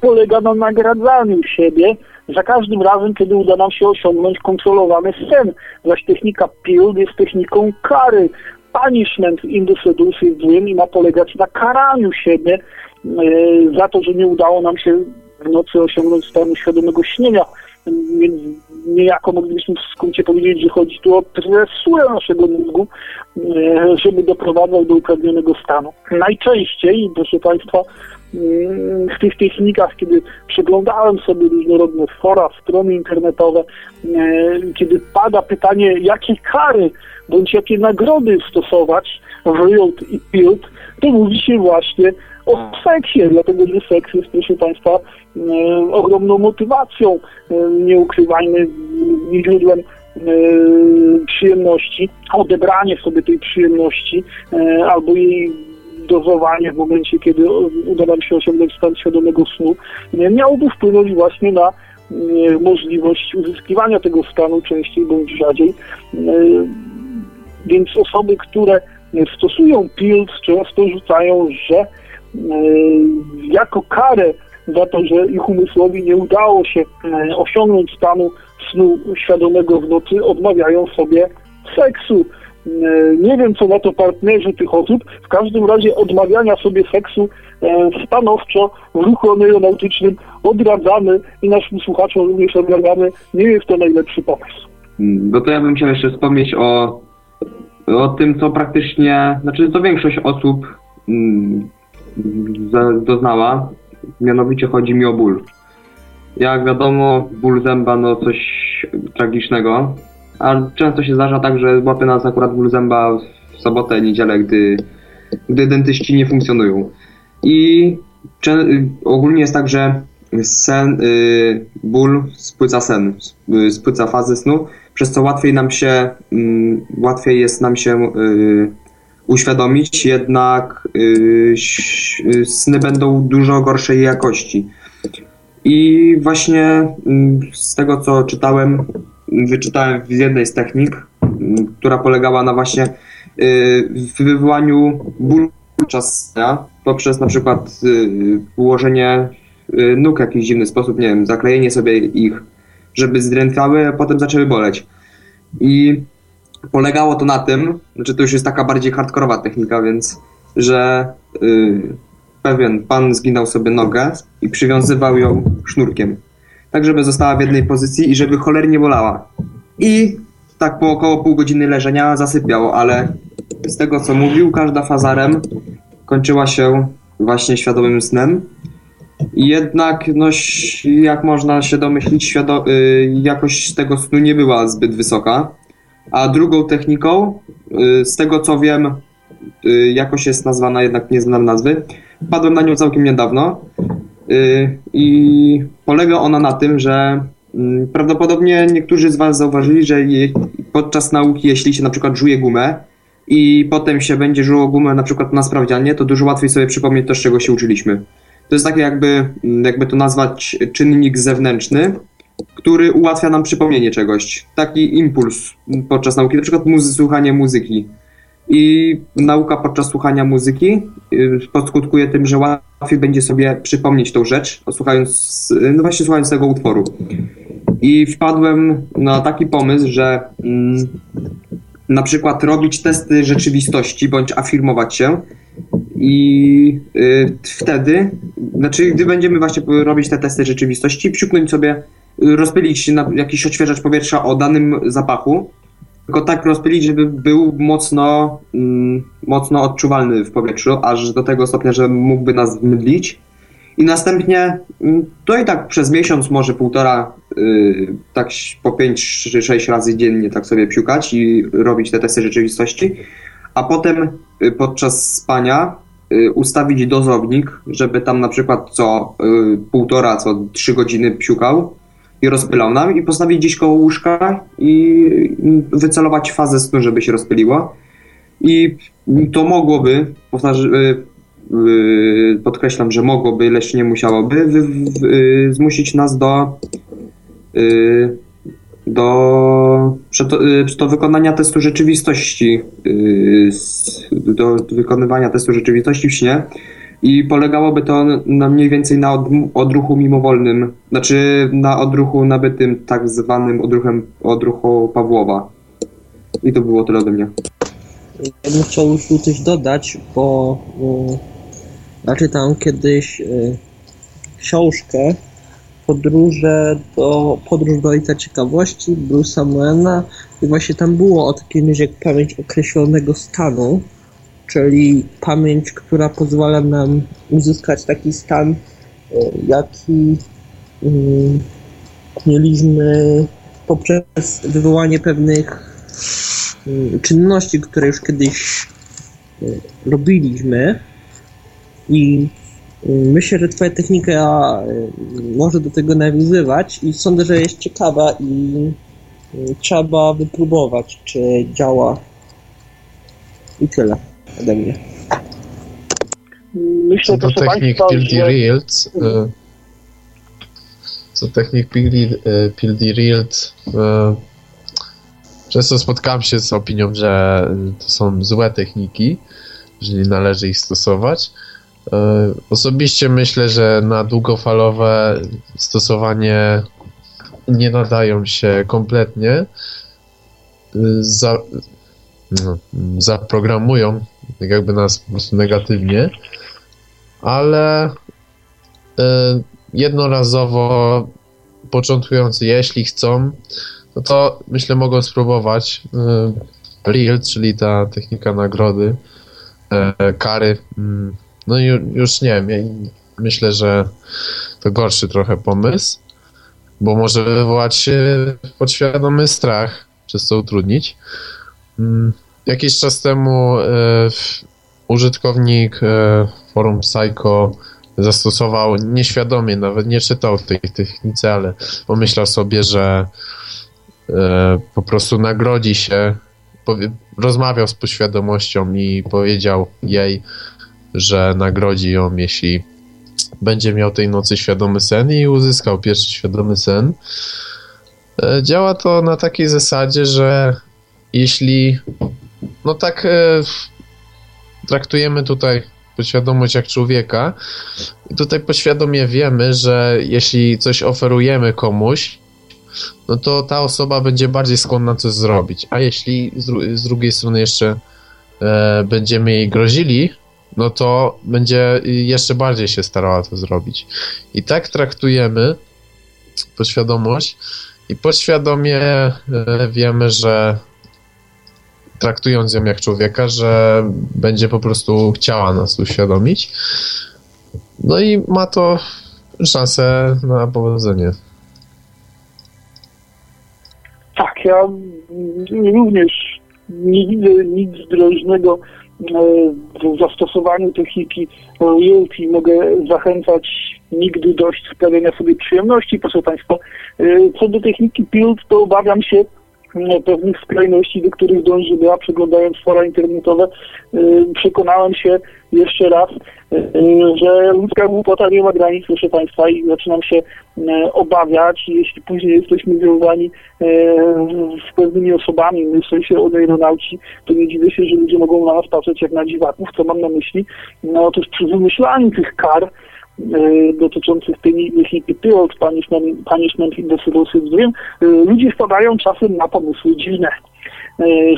polega na nagradzaniu siebie za każdym razem, kiedy uda nam się osiągnąć kontrolowany sen. Zaś technika P I L D jest techniką kary. Punishment in the seductive dream i ma polegać na karaniu siebie za to, że nie udało nam się w nocy osiągnąć stanu świadomego śnienia. Więc niejako moglibyśmy w skrócie powiedzieć, że chodzi tu o presurę naszego mózgu, żeby doprowadzał do upragnionego stanu. Najczęściej, proszę Państwa, w tych technikach, kiedy przeglądałem sobie różnorodne fora, strony internetowe, kiedy pada pytanie, jakie kary bądź jakie nagrody stosować w R I L T i P I L T, to mówi się właśnie o seksie, dlatego że seks jest, proszę Państwa, e, ogromną motywacją, e, nie ukrywajmy, źródłem e, przyjemności, odebranie sobie tej przyjemności e, albo jej dozowanie w momencie, kiedy uda nam się osiągnąć stan świadomego snu, e, miałoby wpłynąć właśnie na e, możliwość uzyskiwania tego stanu częściej bądź rzadziej. E, więc osoby, które stosują P I L T, często rzucają, że jako karę za to, że ich umysłowi nie udało się osiągnąć stanu snu świadomego w nocy, odmawiają sobie seksu. Nie wiem, co na to partnerzy tych osób, w każdym razie odmawiania sobie seksu stanowczo w ruchu onejonautycznym odradzamy i naszym słuchaczom również odradzamy. Nie jest to najlepszy pomysł. No to ja bym chciał jeszcze wspomnieć o, o tym, co praktycznie, znaczy co większość osób hmm, doznała, mianowicie chodzi mi o ból. Jak wiadomo, ból zęba, no coś tragicznego, a często się zdarza tak, że złapie nas akurat ból zęba w sobotę, niedzielę, gdy, gdy dentyści nie funkcjonują. I ogólnie jest tak, że sen, y, ból spłyca sen, spłyca fazę snu, przez co łatwiej nam się, y, łatwiej jest nam się y, uświadomić, jednak yy, sny będą dużo gorszej jakości. I właśnie yy, z tego, co czytałem, wyczytałem z jednej z technik, yy, która polegała na właśnie yy, wywołaniu bólu podczas snu poprzez na przykład yy, ułożenie yy, nóg w jakiś dziwny sposób, nie wiem, zaklejenie sobie ich, żeby zdrętwiały, a potem zaczęły boleć. I polegało to na tym, znaczy to już jest taka bardziej hardkorowa technika, więc, że yy, pewien pan zginął sobie nogę i przywiązywał ją sznurkiem, tak żeby została w jednej pozycji i żeby cholernie bolała. I tak po około pół godziny leżenia zasypiał, ale z tego, co mówił, każda faza R E M kończyła się właśnie świadomym snem. Jednak, no, jak można się domyślić, świado- yy, jakość tego snu nie była zbyt wysoka. A drugą techniką, z tego co wiem, jakoś jest nazwana, jednak nie znam nazwy, padłem na nią całkiem niedawno i polega ona na tym, że prawdopodobnie niektórzy z Was zauważyli, że podczas nauki, jeśli się na przykład żuje gumę i potem się będzie żuło gumę na przykład na sprawdzianie, to dużo łatwiej sobie przypomnieć to, z czego się uczyliśmy. To jest takie jakby, jakby to nazwać, czynnik zewnętrzny, który ułatwia nam przypomnienie czegoś. Taki impuls podczas nauki, na przykład muzy- słuchanie muzyki. I nauka podczas słuchania muzyki yy, poskutkuje tym, że łatwiej będzie sobie przypomnieć tą rzecz, słuchając, no właśnie słuchając tego utworu. I wpadłem na taki pomysł, że mm, na przykład robić testy rzeczywistości, bądź afirmować się. I yy, wtedy, znaczy gdy będziemy właśnie robić te testy rzeczywistości, psiuknąć sobie, rozpylić na jakiś odświeżacz powietrza o danym zapachu, tylko tak rozpylić, żeby był mocno, mm, mocno odczuwalny w powietrzu, aż do tego stopnia, że mógłby nas mdlić. I następnie, to i tak przez miesiąc, może półtora, yy, tak po pięć czy sześć razy dziennie tak sobie psiukać i robić te testy rzeczywistości, a potem yy, podczas spania yy, ustawić dozownik, żeby tam na przykład co yy, półtora, co trzy godziny psiukał i rozpylał nam, i postawić gdzieś koło łóżka i wycelować fazę snu, żeby się rozpyliło. I to mogłoby, powtarzam, podkreślam, że mogłoby, lecz nie musiałoby, wy, wy, zmusić nas do, do, do wykonania testu rzeczywistości, do wykonywania testu rzeczywistości w śnie. I polegałoby to na mniej więcej na odruchu mimowolnym, znaczy na odruchu nabytym tak zwanym odruchem odruchu Pawłowa. I to było tyle ode mnie. Ja bym chciał już tu coś dodać, bo ja czytałem kiedyś książkę Podróże do, Podróż do Lica Ciekawości Bruce'a Moena i właśnie tam było o takim jak pamięć określonego stanu, czyli pamięć, która pozwala nam uzyskać taki stan, jaki um, mieliśmy poprzez wywołanie pewnych um, czynności, które już kiedyś um, robiliśmy. I um, myślę, że twoja technika um, może do tego nawiązywać i sądzę, że jest ciekawa i um, trzeba wypróbować, czy działa. I tyle ode mnie. Myślę, co do technik P I L D i R I L T, co technik P I L D i R I L T, często spotkałem się z opinią, że to są złe techniki, że nie należy ich stosować. Osobiście myślę, że na długofalowe stosowanie nie nadają się kompletnie. Za, No, zaprogramują jakby nas po prostu negatywnie, ale y, jednorazowo początkujący, jeśli chcą, no to myślę mogą spróbować y, R I L T, czyli ta technika nagrody, y, kary, y, no ju, już nie wiem, ja myślę, że to gorszy trochę pomysł, bo może wywołać y, podświadomy strach, przez co utrudnić. Jakiś czas temu e, użytkownik e, forum Psycho zastosował nieświadomie, nawet nie czytał tej technice, ale pomyślał sobie, że e, po prostu nagrodzi się, powie, rozmawiał z podświadomością i powiedział jej, że nagrodzi ją, jeśli będzie miał tej nocy świadomy sen, i uzyskał pierwszy świadomy sen. E, działa to na takiej zasadzie, że jeśli, no tak e, traktujemy tutaj podświadomość jak człowieka, tutaj podświadomie wiemy, że jeśli coś oferujemy komuś, no to ta osoba będzie bardziej skłonna coś zrobić, a jeśli z, dru- z drugiej strony jeszcze e, będziemy jej grozili, no to będzie jeszcze bardziej się starała to zrobić. I tak traktujemy podświadomość i podświadomie e, wiemy, że traktując ją jak człowieka, że będzie po prostu chciała nas uświadomić. No i ma to szansę na powodzenie. Tak, ja również nie widzę nic groźnego w zastosowaniu techniki R I L T i mogę zachęcać nigdy dość sprawienia sobie przyjemności, proszę Państwa. Co do techniki P I L T, to obawiam się pewnych skrajności, do których dąży ja, przeglądając fora internetowe, przekonałem się jeszcze raz, że ludzka głupota nie ma granic, proszę Państwa, i zaczynam się obawiać, jeśli później jesteśmy związani z pewnymi osobami, w sensie oneironauci, to nie dziwię się, że ludzie mogą na nas patrzeć jak na dziwaków, co mam na myśli. No otóż przy wymyślaniu tych kar dotyczących tej techniki P I L T, punishment in the seductive dream, ludzie wpadają czasem na pomysły dziwne.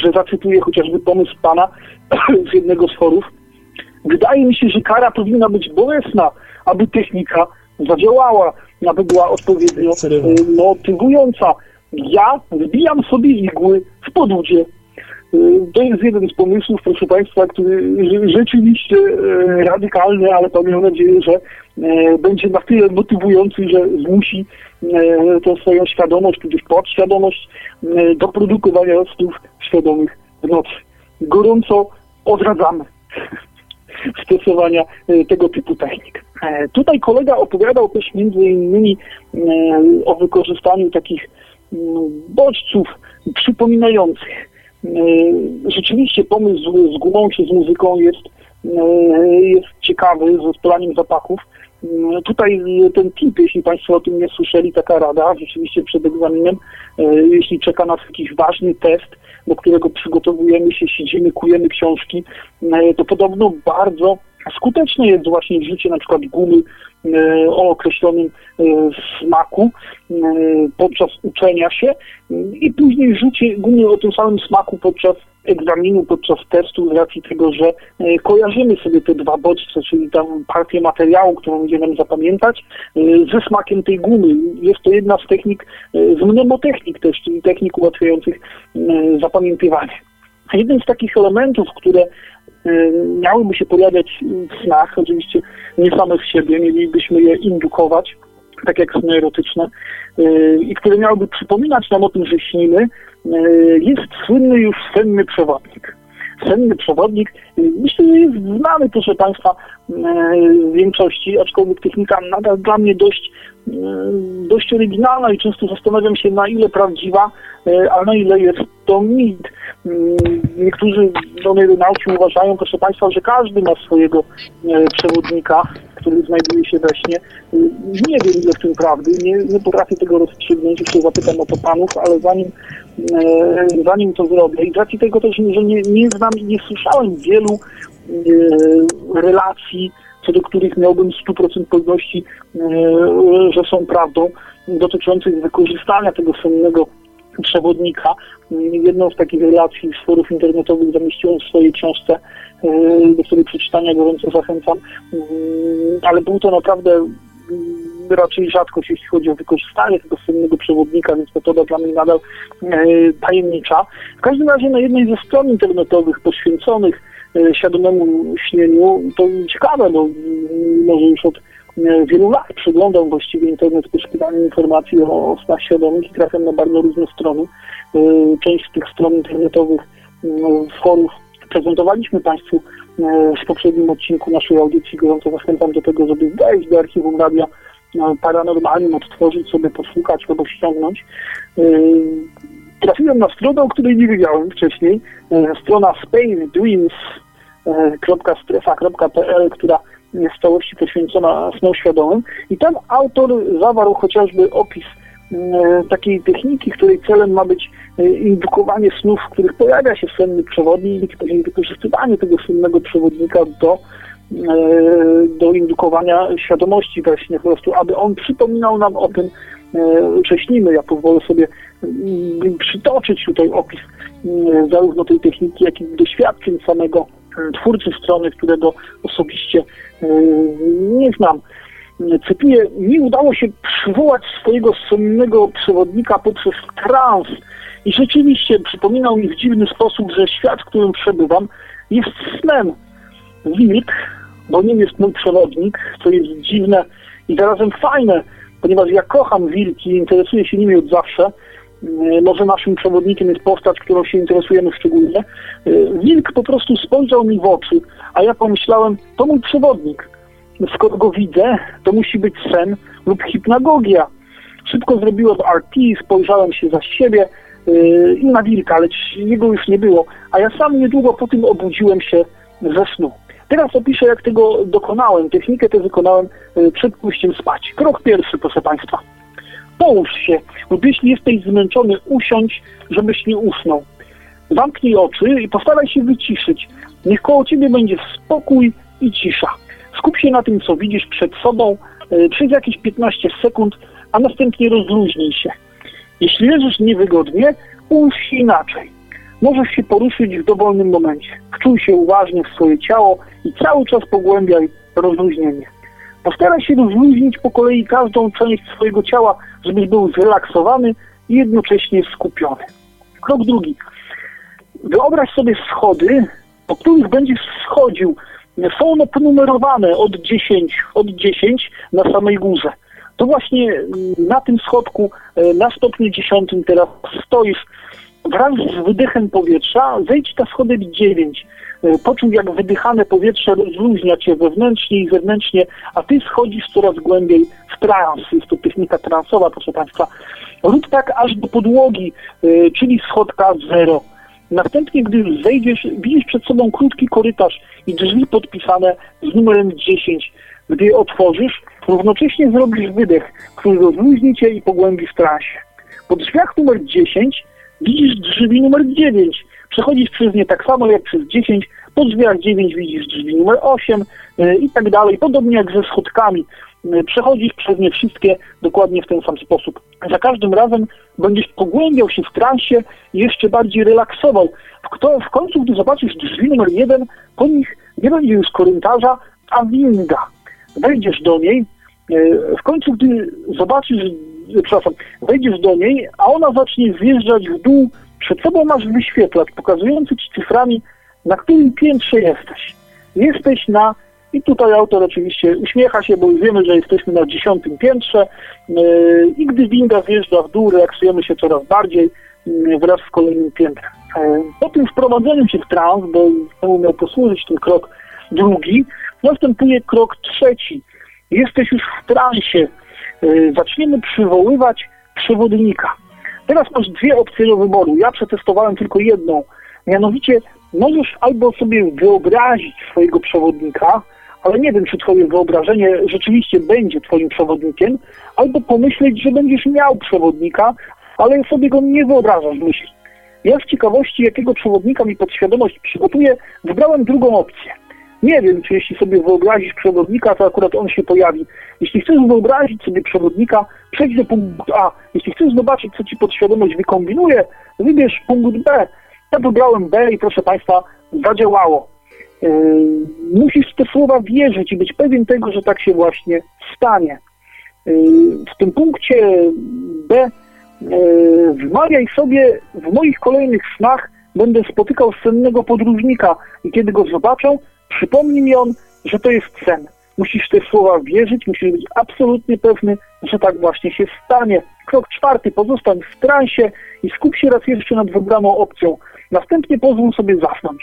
Że zacytuję chociażby pomysł pana z jednego z forów. Wydaje mi się, że kara powinna być bolesna, aby technika zadziałała, aby była odpowiednio motywująca. Ja wbijam sobie igły w podłudzie. To jest jeden z pomysłów, proszę Państwa, który rzeczywiście radykalny, ale to mam nadzieję, że będzie na tyle motywujący, że zmusi tę swoją świadomość, tudzież podświadomość do produkowania snów świadomych w nocy. Gorąco odradzamy stosowania tego typu technik. Tutaj kolega opowiadał też między innymi o wykorzystaniu takich bodźców przypominających. Rzeczywiście pomysł z gumą czy z muzyką jest, jest ciekawy, z odpalaniem zapachów. Tutaj ten T I L T, jeśli Państwo o tym nie słyszeli, taka rada rzeczywiście przed egzaminem, jeśli czeka nas jakiś ważny test, do którego przygotowujemy się, siedzimy, kujemy książki, to podobno bardzo skuteczne jest właśnie wrzucie na przykład gumy o określonym smaku podczas uczenia się i później wrzucie gumy o tym samym smaku podczas egzaminu, podczas testu, z racji tego, że kojarzymy sobie te dwa bodźce, czyli tam partię materiału, którą będziemy zapamiętać, ze smakiem tej gumy. Jest to jedna z technik, z mnemotechnik też, czyli technik ułatwiających zapamiętywanie. Jeden z takich elementów, które miałyby się pojawiać w snach, oczywiście nie samych siebie, mielibyśmy je indukować, tak jak sny erotyczne, i które miałyby przypominać nam o tym, że śnimy, jest słynny już senny przewodnik. Senny przewodnik, myślę, że jest znany, proszę Państwa, w większości, aczkolwiek technika nadal dla mnie dość, dość oryginalna i często zastanawiam się, na ile prawdziwa, a na ile jest to mit. Niektórzy oneironauci uważają, proszę Państwa, że każdy ma swojego przewodnika, który znajduje się we śnie. Nie wiem, ile w tym prawdy, nie, nie potrafię tego rozstrzygnąć, jeszcze zapytam o to Panów, ale zanim, zanim to zrobię, i z racji tego też, że nie, nie znam i nie słyszałem wielu relacji, co do których miałbym sto procent pewności, że są prawdą, dotyczących wykorzystania tego sennego przewodnika. Jedną z takich relacji z forów internetowych zamieściłem w swojej książce, do której przeczytania gorąco zachęcam, ale był to naprawdę raczej rzadkość, jeśli chodzi o wykorzystanie tego sennego przewodnika, więc metoda dla mnie nadal tajemnicza. W każdym razie na jednej ze stron internetowych poświęconych świadomemu śnieniu, to ciekawe, bo może już od wielu lat przeglądam właściwie internet w poszukiwaniu informacji o snach świadomych i trafiam na bardzo różne strony. Część z tych stron internetowych, forów prezentowaliśmy Państwu w poprzednim odcinku naszej audycji. Gorąco zachęcam do tego, żeby wejść do archiwum Radia Paranormalium, odtworzyć sobie, posłuchać albo ściągnąć. Trafiłem na stronę, o której nie wiedziałem wcześniej. Strona space dreams kropka strefa kropka p l, która jest w całości poświęcona snom świadomym. I tam autor zawarł chociażby opis takiej techniki, której celem ma być indukowanie snów, w których pojawia się senny przewodnik, i wykorzystywanie tego sennego przewodnika do, do indukowania świadomości we śnie, po prostu, aby on przypominał nam o tym, że śnimy. Ja pozwolę sobie przytoczyć tutaj opis zarówno tej techniki, jak i doświadczeń samego twórcy strony, którego osobiście nie znam. Cytuję: mi udało się przywołać swojego sennego przewodnika poprzez trans i rzeczywiście przypominał mi w dziwny sposób, że świat, w którym przebywam, jest snem. W I L D, bo nim jest mój przewodnik, co jest dziwne i zarazem fajne, ponieważ ja kocham wilki i interesuję się nimi od zawsze. Może naszym przewodnikiem jest postać, którą się interesujemy szczególnie. Wilk po prostu spojrzał mi w oczy, a ja pomyślałem, to mój przewodnik. Skoro go widzę, to musi być sen lub hipnagogia. Szybko zrobiłem R T, spojrzałem się za siebie i na wilka, lecz jego już nie było, a ja sam niedługo po tym obudziłem się ze snu. Teraz opiszę, jak tego dokonałem. Technikę tę wykonałem przed pójściem spać. Krok pierwszy, proszę Państwa. Połóż się, lub jeśli jesteś zmęczony, usiądź, żebyś nie usnął. Zamknij oczy i postaraj się wyciszyć. Niech koło Ciebie będzie spokój i cisza. Skup się na tym, co widzisz przed sobą przez jakieś piętnaście sekund, a następnie rozluźnij się. Jeśli leżysz niewygodnie, ułóż się inaczej. Możesz się poruszyć w dowolnym momencie. Wczuj się uważnie w swoje ciało i cały czas pogłębiaj rozluźnienie. Postaraj się rozluźnić po kolei każdą część swojego ciała, żebyś był zrelaksowany i jednocześnie skupiony. Krok drugi. Wyobraź sobie schody, po których będziesz schodził. Są one ponumerowane od dziesięć, od dziesięć na samej górze. To właśnie na tym schodku, na stopniu dziesiątym teraz stoisz. Wraz z wydechem powietrza zejdź na schodek dziewięć. Poczuj, jak wydychane powietrze rozluźnia Cię wewnętrznie i zewnętrznie, a Ty schodzisz coraz głębiej w trans. Jest to technika transowa, proszę Państwa. Rób tak aż do podłogi, czyli schodka zero. Następnie, gdy już zejdziesz, widzisz przed sobą krótki korytarz i drzwi podpisane z numerem dziesięć. Gdy je otworzysz, równocześnie zrobisz wydech, który rozluźni cię i pogłębi w transie. Po drzwiach numer dziesięć widzisz drzwi numer dziewięć. Przechodzisz przez nie tak samo jak przez dziesięć. Po drzwiach dziewięć widzisz drzwi numer osiem yy, i tak dalej. Podobnie jak ze schodkami. Yy, przechodzisz przez nie wszystkie dokładnie w ten sam sposób. Za każdym razem będziesz pogłębiał się w transie i jeszcze bardziej relaksował. W, to, w końcu, gdy zobaczysz drzwi numer jeden, po nich nie będzie już korytarza, a winda. Wejdziesz do niej, w końcu gdy zobaczysz, przepraszam, wejdziesz do niej, a ona zacznie zjeżdżać w dół, przed sobą masz wyświetlacz pokazujący ci cyframi, na którym piętrze jesteś. Jesteś na, i tutaj autor oczywiście uśmiecha się, bo wiemy, że jesteśmy na dziesiątym piętrze i gdy winda zjeżdża w dół, relaksujemy się coraz bardziej wraz z kolejnym piętrem. Po tym wprowadzeniu się w trans, bo temu miał posłużyć ten krok drugi, następuje krok trzeci. Jesteś już w transie. Yy, zaczniemy przywoływać przewodnika. Teraz masz dwie opcje do wyboru. Ja przetestowałem tylko jedną. Mianowicie możesz albo sobie wyobrazić swojego przewodnika, ale nie wiem, czy twoje wyobrażenie rzeczywiście będzie twoim przewodnikiem, albo pomyśleć, że będziesz miał przewodnika, ale sobie go nie wyobrażasz w myśli. Ja z ciekawości, jakiego przewodnika mi podświadomość przygotuje, wybrałem drugą opcję. Nie wiem, czy jeśli sobie wyobrazisz przewodnika, to akurat on się pojawi. Jeśli chcesz wyobrazić sobie przewodnika, przejdź do punktu A. Jeśli chcesz zobaczyć, co ci podświadomość wykombinuje, wybierz punkt B. Ja wybrałem B i proszę Państwa, zadziałało. Yy, musisz w te słowa wierzyć i być pewien tego, że tak się właśnie stanie. Yy, w tym punkcie B yy, wmawiaj sobie: w moich kolejnych snach będę spotykał sennego podróżnika i kiedy go zobaczę, przypomnij mi on, że to jest sen. Musisz w te słowa wierzyć, musisz być absolutnie pewny, że tak właśnie się stanie. Krok czwarty. Pozostań w transie i skup się raz jeszcze nad wybraną opcją. Następnie pozwól sobie zasnąć.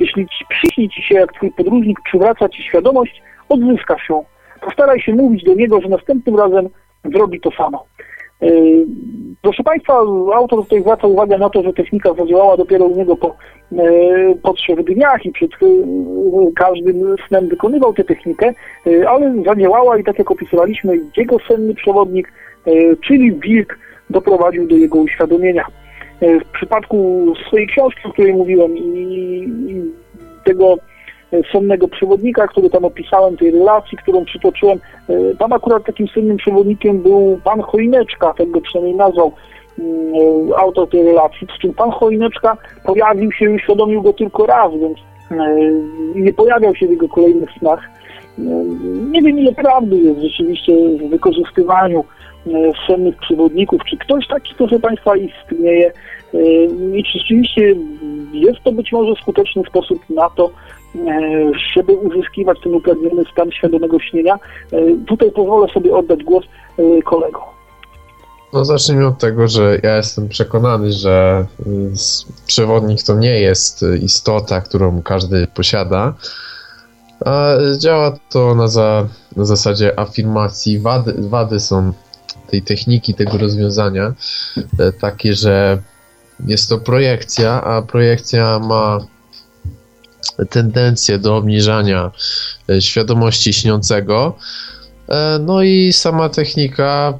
Jeśli przyśni ci się, jak twój podróżnik przywraca ci świadomość, odzyskasz ją. Postaraj się mówić do niego, że następnym razem zrobi to samo. Yy, proszę Państwa, autor tutaj zwraca uwagę na to, że technika zadziałała dopiero u niego po, yy, po trzech dniach i przed yy, każdym snem wykonywał tę technikę, yy, ale zadziałała i tak jak opisywaliśmy, jego senny przewodnik, yy, czyli wilk, doprowadził do jego uświadomienia. Yy, w przypadku swojej książki, o której mówiłem, i, i tego sennego przewodnika, który tam opisałem, tej relacji, którą przytoczyłem. Tam akurat takim sennym przewodnikiem był pan Chojneczka, tak go przynajmniej nazwał autor tej relacji, z czym pan Chojneczka pojawił się i uświadomił go tylko raz, więc nie pojawiał się w jego kolejnych snach. Nie wiem, ile prawdy jest rzeczywiście w wykorzystywaniu sennych przewodników, czy ktoś taki, proszę Państwa, istnieje i czy rzeczywiście jest to być może skuteczny sposób na to, żeby uzyskiwać ten upragniony stan świadomego śnienia. Tutaj pozwolę sobie oddać głos kolegom. No zacznijmy od tego, że ja jestem przekonany, że przewodnik to nie jest istota, którą każdy posiada, a działa to na, za, na zasadzie afirmacji. Wady, wady są tej techniki, tego rozwiązania takie, że jest to projekcja, a projekcja ma tendencję do obniżania świadomości śniącego. No i sama technika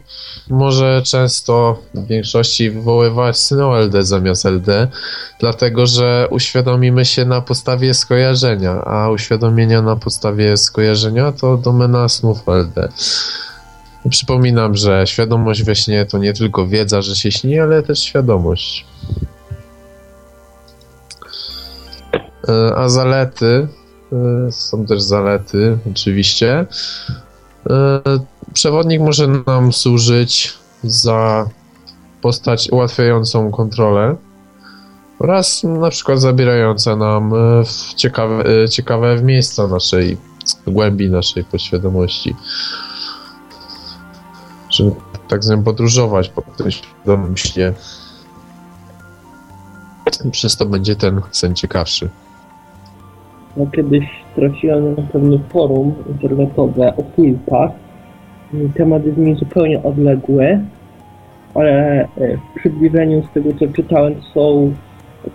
może często w większości wywoływać sny o L D zamiast L D, dlatego że uświadomimy się na podstawie skojarzenia, a uświadomienia na podstawie skojarzenia to domena snów L D. Przypominam, że świadomość we śnie to nie tylko wiedza, że się śni, ale też świadomość. A zalety, są też zalety oczywiście. Przewodnik może nam służyć za postać ułatwiającą kontrolę oraz na przykład zabierająca nam w ciekawe, ciekawe miejsca naszej głębi, naszej podświadomości. Żeby tak z nią podróżować po tym świadomym śnie. Przez to będzie ten sen ciekawszy. Ja kiedyś trafiłem na pewne forum internetowe o piltach. Temat jest mi zupełnie odległy, ale w przybliżeniu z tego, co czytałem, są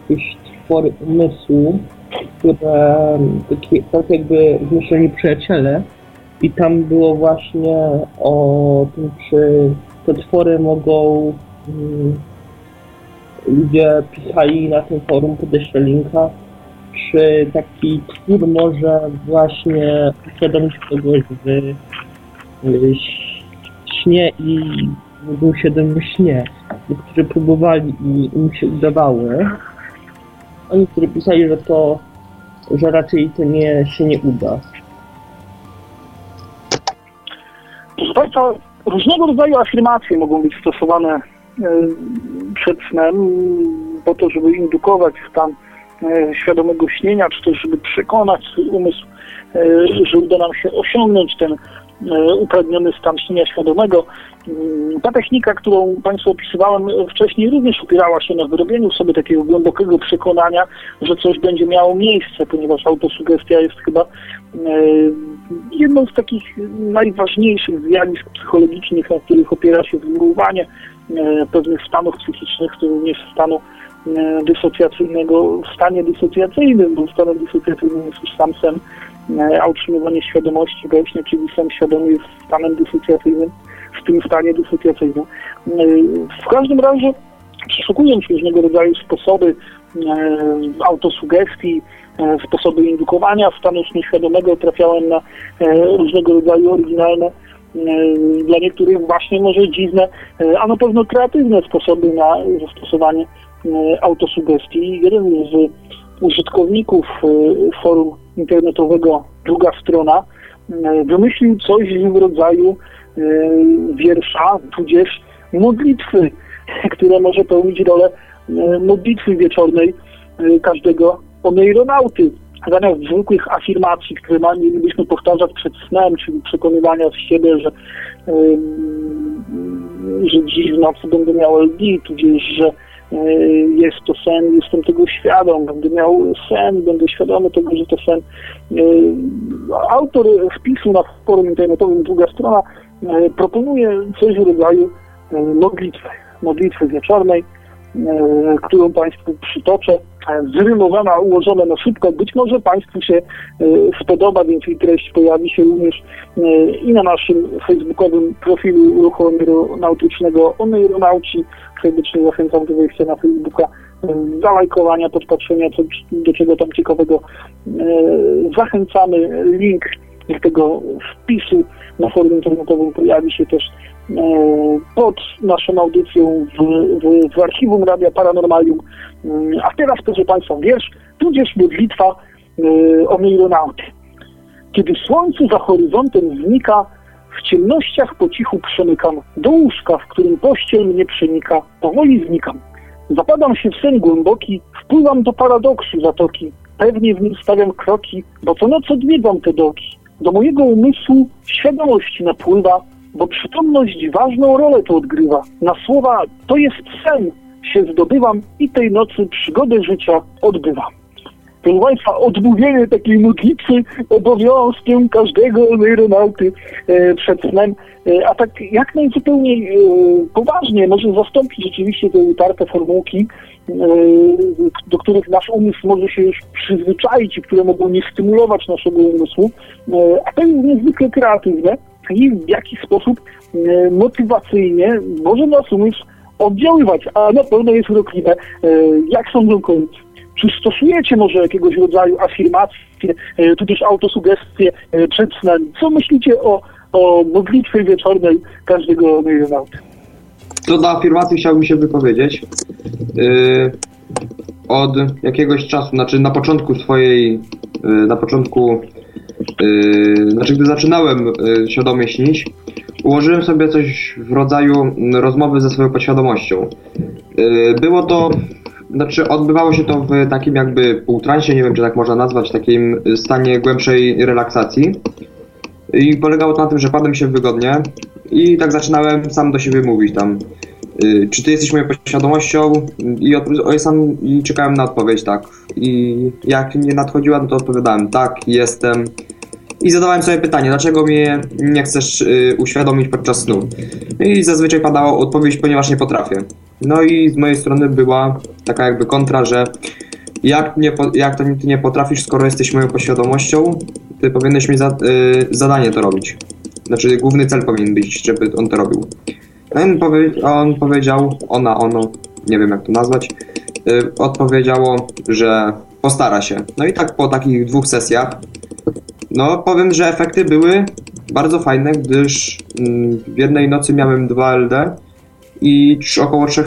jakieś twory umysłu, które takie, tak jakby w myśleniu przyjaciele, i tam było właśnie o tym, czy te twory mogą, um, ludzie pisali na tym forum, podeślę linka, czy taki twór może właśnie uświadomić kogoś w, w śnie i był siedem śnie, którzy próbowali i im się udawały. Oni, którzy pisali, że to, że raczej to nie, się nie uda. Proszę Państwa, różnego rodzaju afirmacje mogą być stosowane przed snem po to, żeby indukować stan świadomego śnienia, czy też żeby przekonać swój umysł, że uda nam się osiągnąć ten upragniony stan śnienia świadomego. Ta technika, którą Państwu opisywałem wcześniej, również opierała się na wyrobieniu sobie takiego głębokiego przekonania, że coś będzie miało miejsce, ponieważ autosugestia jest chyba jedną z takich najważniejszych zjawisk psychologicznych, na których opiera się wywoływanie pewnych stanów psychicznych, również stanu dysocjacyjnego. W stanie dysocjacyjnym, bo w stanie dysocjacyjnym jest już sam sen, a utrzymywanie świadomości właśnie, czyli sen świadomy jest stanem dysocjacyjnym, w tym stanie dysocjacyjnym. W każdym razie, przeszukując różnego rodzaju sposoby autosugestii, sposoby indukowania stanu nieświadomego, trafiałem na różnego rodzaju oryginalne, dla niektórych właśnie może dziwne, a na pewno kreatywne sposoby na zastosowanie autosugestii. Jeden z użytkowników forum internetowego Druga Strona wymyślił coś w rodzaju wiersza, tudzież modlitwy, które może pełnić rolę modlitwy wieczornej każdego oneironauty. Zamiast zwykłych afirmacji, które mielibyśmy powtarzać przed snem, czyli przekonywania z siebie, że, yy, że dziś w nocy będę miał L D, tudzież, że jest to sen, jestem tego świadom, będę miał sen, będę świadomy tego, że to sen. Autor wpisu na forum internetowym Druga Strona proponuje coś w rodzaju modlitwy, modlitwy wieczornej, którą Państwu przytoczę, zrymowana, ułożona na szybko. Być może Państwu się spodoba, więc jej treść pojawi się również i na naszym facebookowym profilu Ruchu Oneironautycznego Oneironauci. Serdecznie zachęcam do wejścia na Facebooka, zalajkowania, podpatrzenia, co, do czego tam ciekawego zachęcamy. Link do tego wpisu na forum internetowym pojawi się też pod naszą audycją w, w, w archiwum Radia Paranormalium. A teraz, proszę Państwa, wiersz, tudzież modlitwa oneironauty. Kiedy słońce za horyzontem znika, w ciemnościach po cichu przemykam do łóżka, w którym pościel mnie przenika, powoli znikam. Zapadam się w sen głęboki, wpływam do paradoksu zatoki, pewnie w nim stawiam kroki, bo co noc odwiedzam te doki. Do mojego umysłu świadomość napływa, bo przytomność ważną rolę tu odgrywa. Na słowa to jest sen się zdobywam i tej nocy przygodę życia odbywam. Proszę Państwa, odmówienie takiej modlitwy obowiązkiem każdego oneironauty przed snem, a tak jak najzupełniej poważnie może zastąpić rzeczywiście te utarte formułki, do których nasz umysł może się już przyzwyczaić i które mogą nie stymulować naszego umysłu, a to jest niezwykle kreatywne i w jakiś sposób motywacyjnie może nasz umysł oddziaływać, a na pewno jest urokliwe. Jak sądzą końcy? Czy stosujecie może jakiegoś rodzaju afirmacje, tudzież autosugestie przed snem? Co myślicie o, o modlitwie wieczornej każdego oneironauty? Co do afirmacji chciałbym się wypowiedzieć. Yy, od jakiegoś czasu, znaczy na początku swojej, yy, na początku, yy, znaczy gdy zaczynałem yy, świadomie śnić, ułożyłem sobie coś w rodzaju rozmowy ze swoją podświadomością. Yy, było to... Znaczy odbywało się to w takim jakby półtransie, nie wiem czy tak można nazwać, takim stanie głębszej relaksacji. I polegało to na tym, że padłem się wygodnie i tak zaczynałem sam do siebie mówić tam. Y, czy ty jesteś moją podświadomością? I, od, i sam i czekałem na odpowiedź, tak. I jak nie nadchodziła, no to odpowiadałem, tak, jestem. I zadawałem sobie pytanie, dlaczego mnie nie chcesz y, uświadomić podczas snu? I zazwyczaj padała odpowiedź, ponieważ nie potrafię. No i z mojej strony była taka jakby kontra, że jak, nie, jak to ty nie potrafisz, skoro jesteś moją poświadomością, ty powinieneś mi za, y, zadanie to robić. Znaczy główny cel powinien być, żeby on to robił. No on, powie, on powiedział, ona, ono, nie wiem jak to nazwać, y, odpowiedziało, że postara się. No i tak po takich dwóch sesjach, no powiem, że efekty były bardzo fajne, gdyż w jednej nocy miałem dwa L D i około trzech,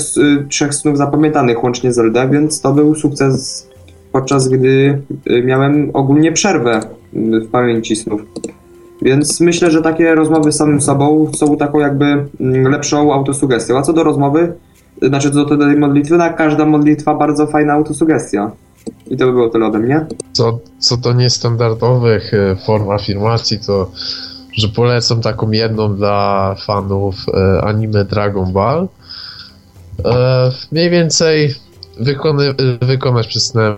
trzech snów zapamiętanych łącznie z L D, więc to był sukces, podczas gdy miałem ogólnie przerwę w pamięci snów. Więc myślę, że takie rozmowy z samym sobą są taką jakby lepszą autosugestią. A co do rozmowy, znaczy co do tej modlitwy, tak, każda modlitwa bardzo fajna autosugestia. I to by było tyle ode mnie. Co, co do niestandardowych form afirmacji, to że polecam taką jedną dla fanów e, anime Dragon Ball. E, mniej więcej wykony, wykonać przy snem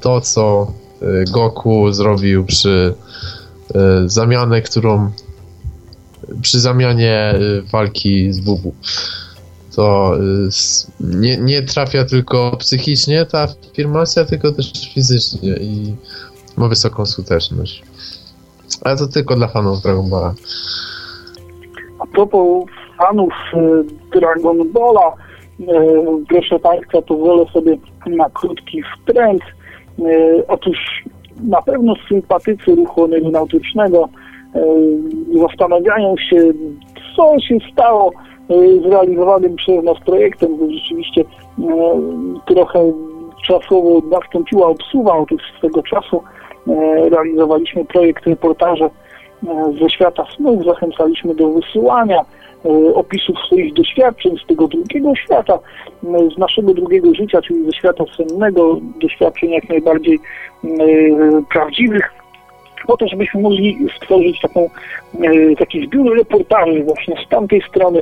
to, co Goku zrobił przy e, zamianie, którą przy zamianie walki z Bubu. To nie, nie trafia tylko psychicznie ta afirmacja, tylko też fizycznie i ma wysoką skuteczność. Ale to tylko dla fanów Dragon Balla. A propos fanów Dragon Balla, proszę Państwa, pozwolę sobie na krótki wtręt. Otóż na pewno sympatycy ruchu oneronautycznego zastanawiają się, co się stało zrealizowanym przez nas projektem, bo rzeczywiście trochę czasowo nastąpiła obsuwa. Otóż swego czasu realizowaliśmy projekt reportaże ze świata snów, zachęcaliśmy do wysyłania opisów swoich doświadczeń z tego drugiego świata, z naszego drugiego życia, czyli ze świata sennego, doświadczeń jak najbardziej prawdziwych, po to, żebyśmy mogli stworzyć taką, taki zbiór reportaży właśnie z tamtej strony,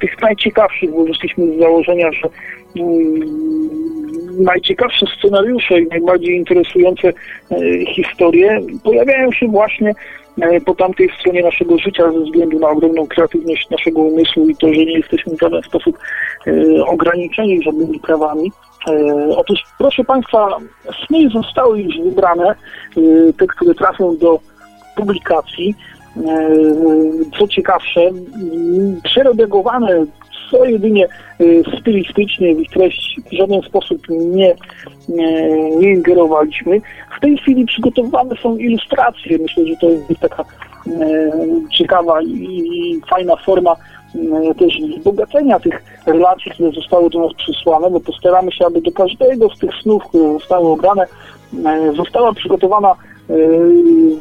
tych najciekawszych, bo wyszliśmy z założenia, że najciekawsze scenariusze i najbardziej interesujące historie pojawiają się właśnie po tamtej stronie naszego życia ze względu na ogromną kreatywność naszego umysłu i to, że nie jesteśmy w żaden sposób ograniczeni żadnymi prawami. Otóż, proszę Państwa, sny zostały już wybrane, te, które trafią do publikacji. Co ciekawsze, przeredagowane co jedynie stylistycznie w ich treść w żaden sposób nie, nie, nie ingerowaliśmy. W tej chwili przygotowane są ilustracje. Myślę, że to jest taka ciekawa i fajna forma też wzbogacenia tych relacji, które zostały do nas przysłane, bo postaramy się, aby do każdego z tych snów, które zostały obrane, została przygotowana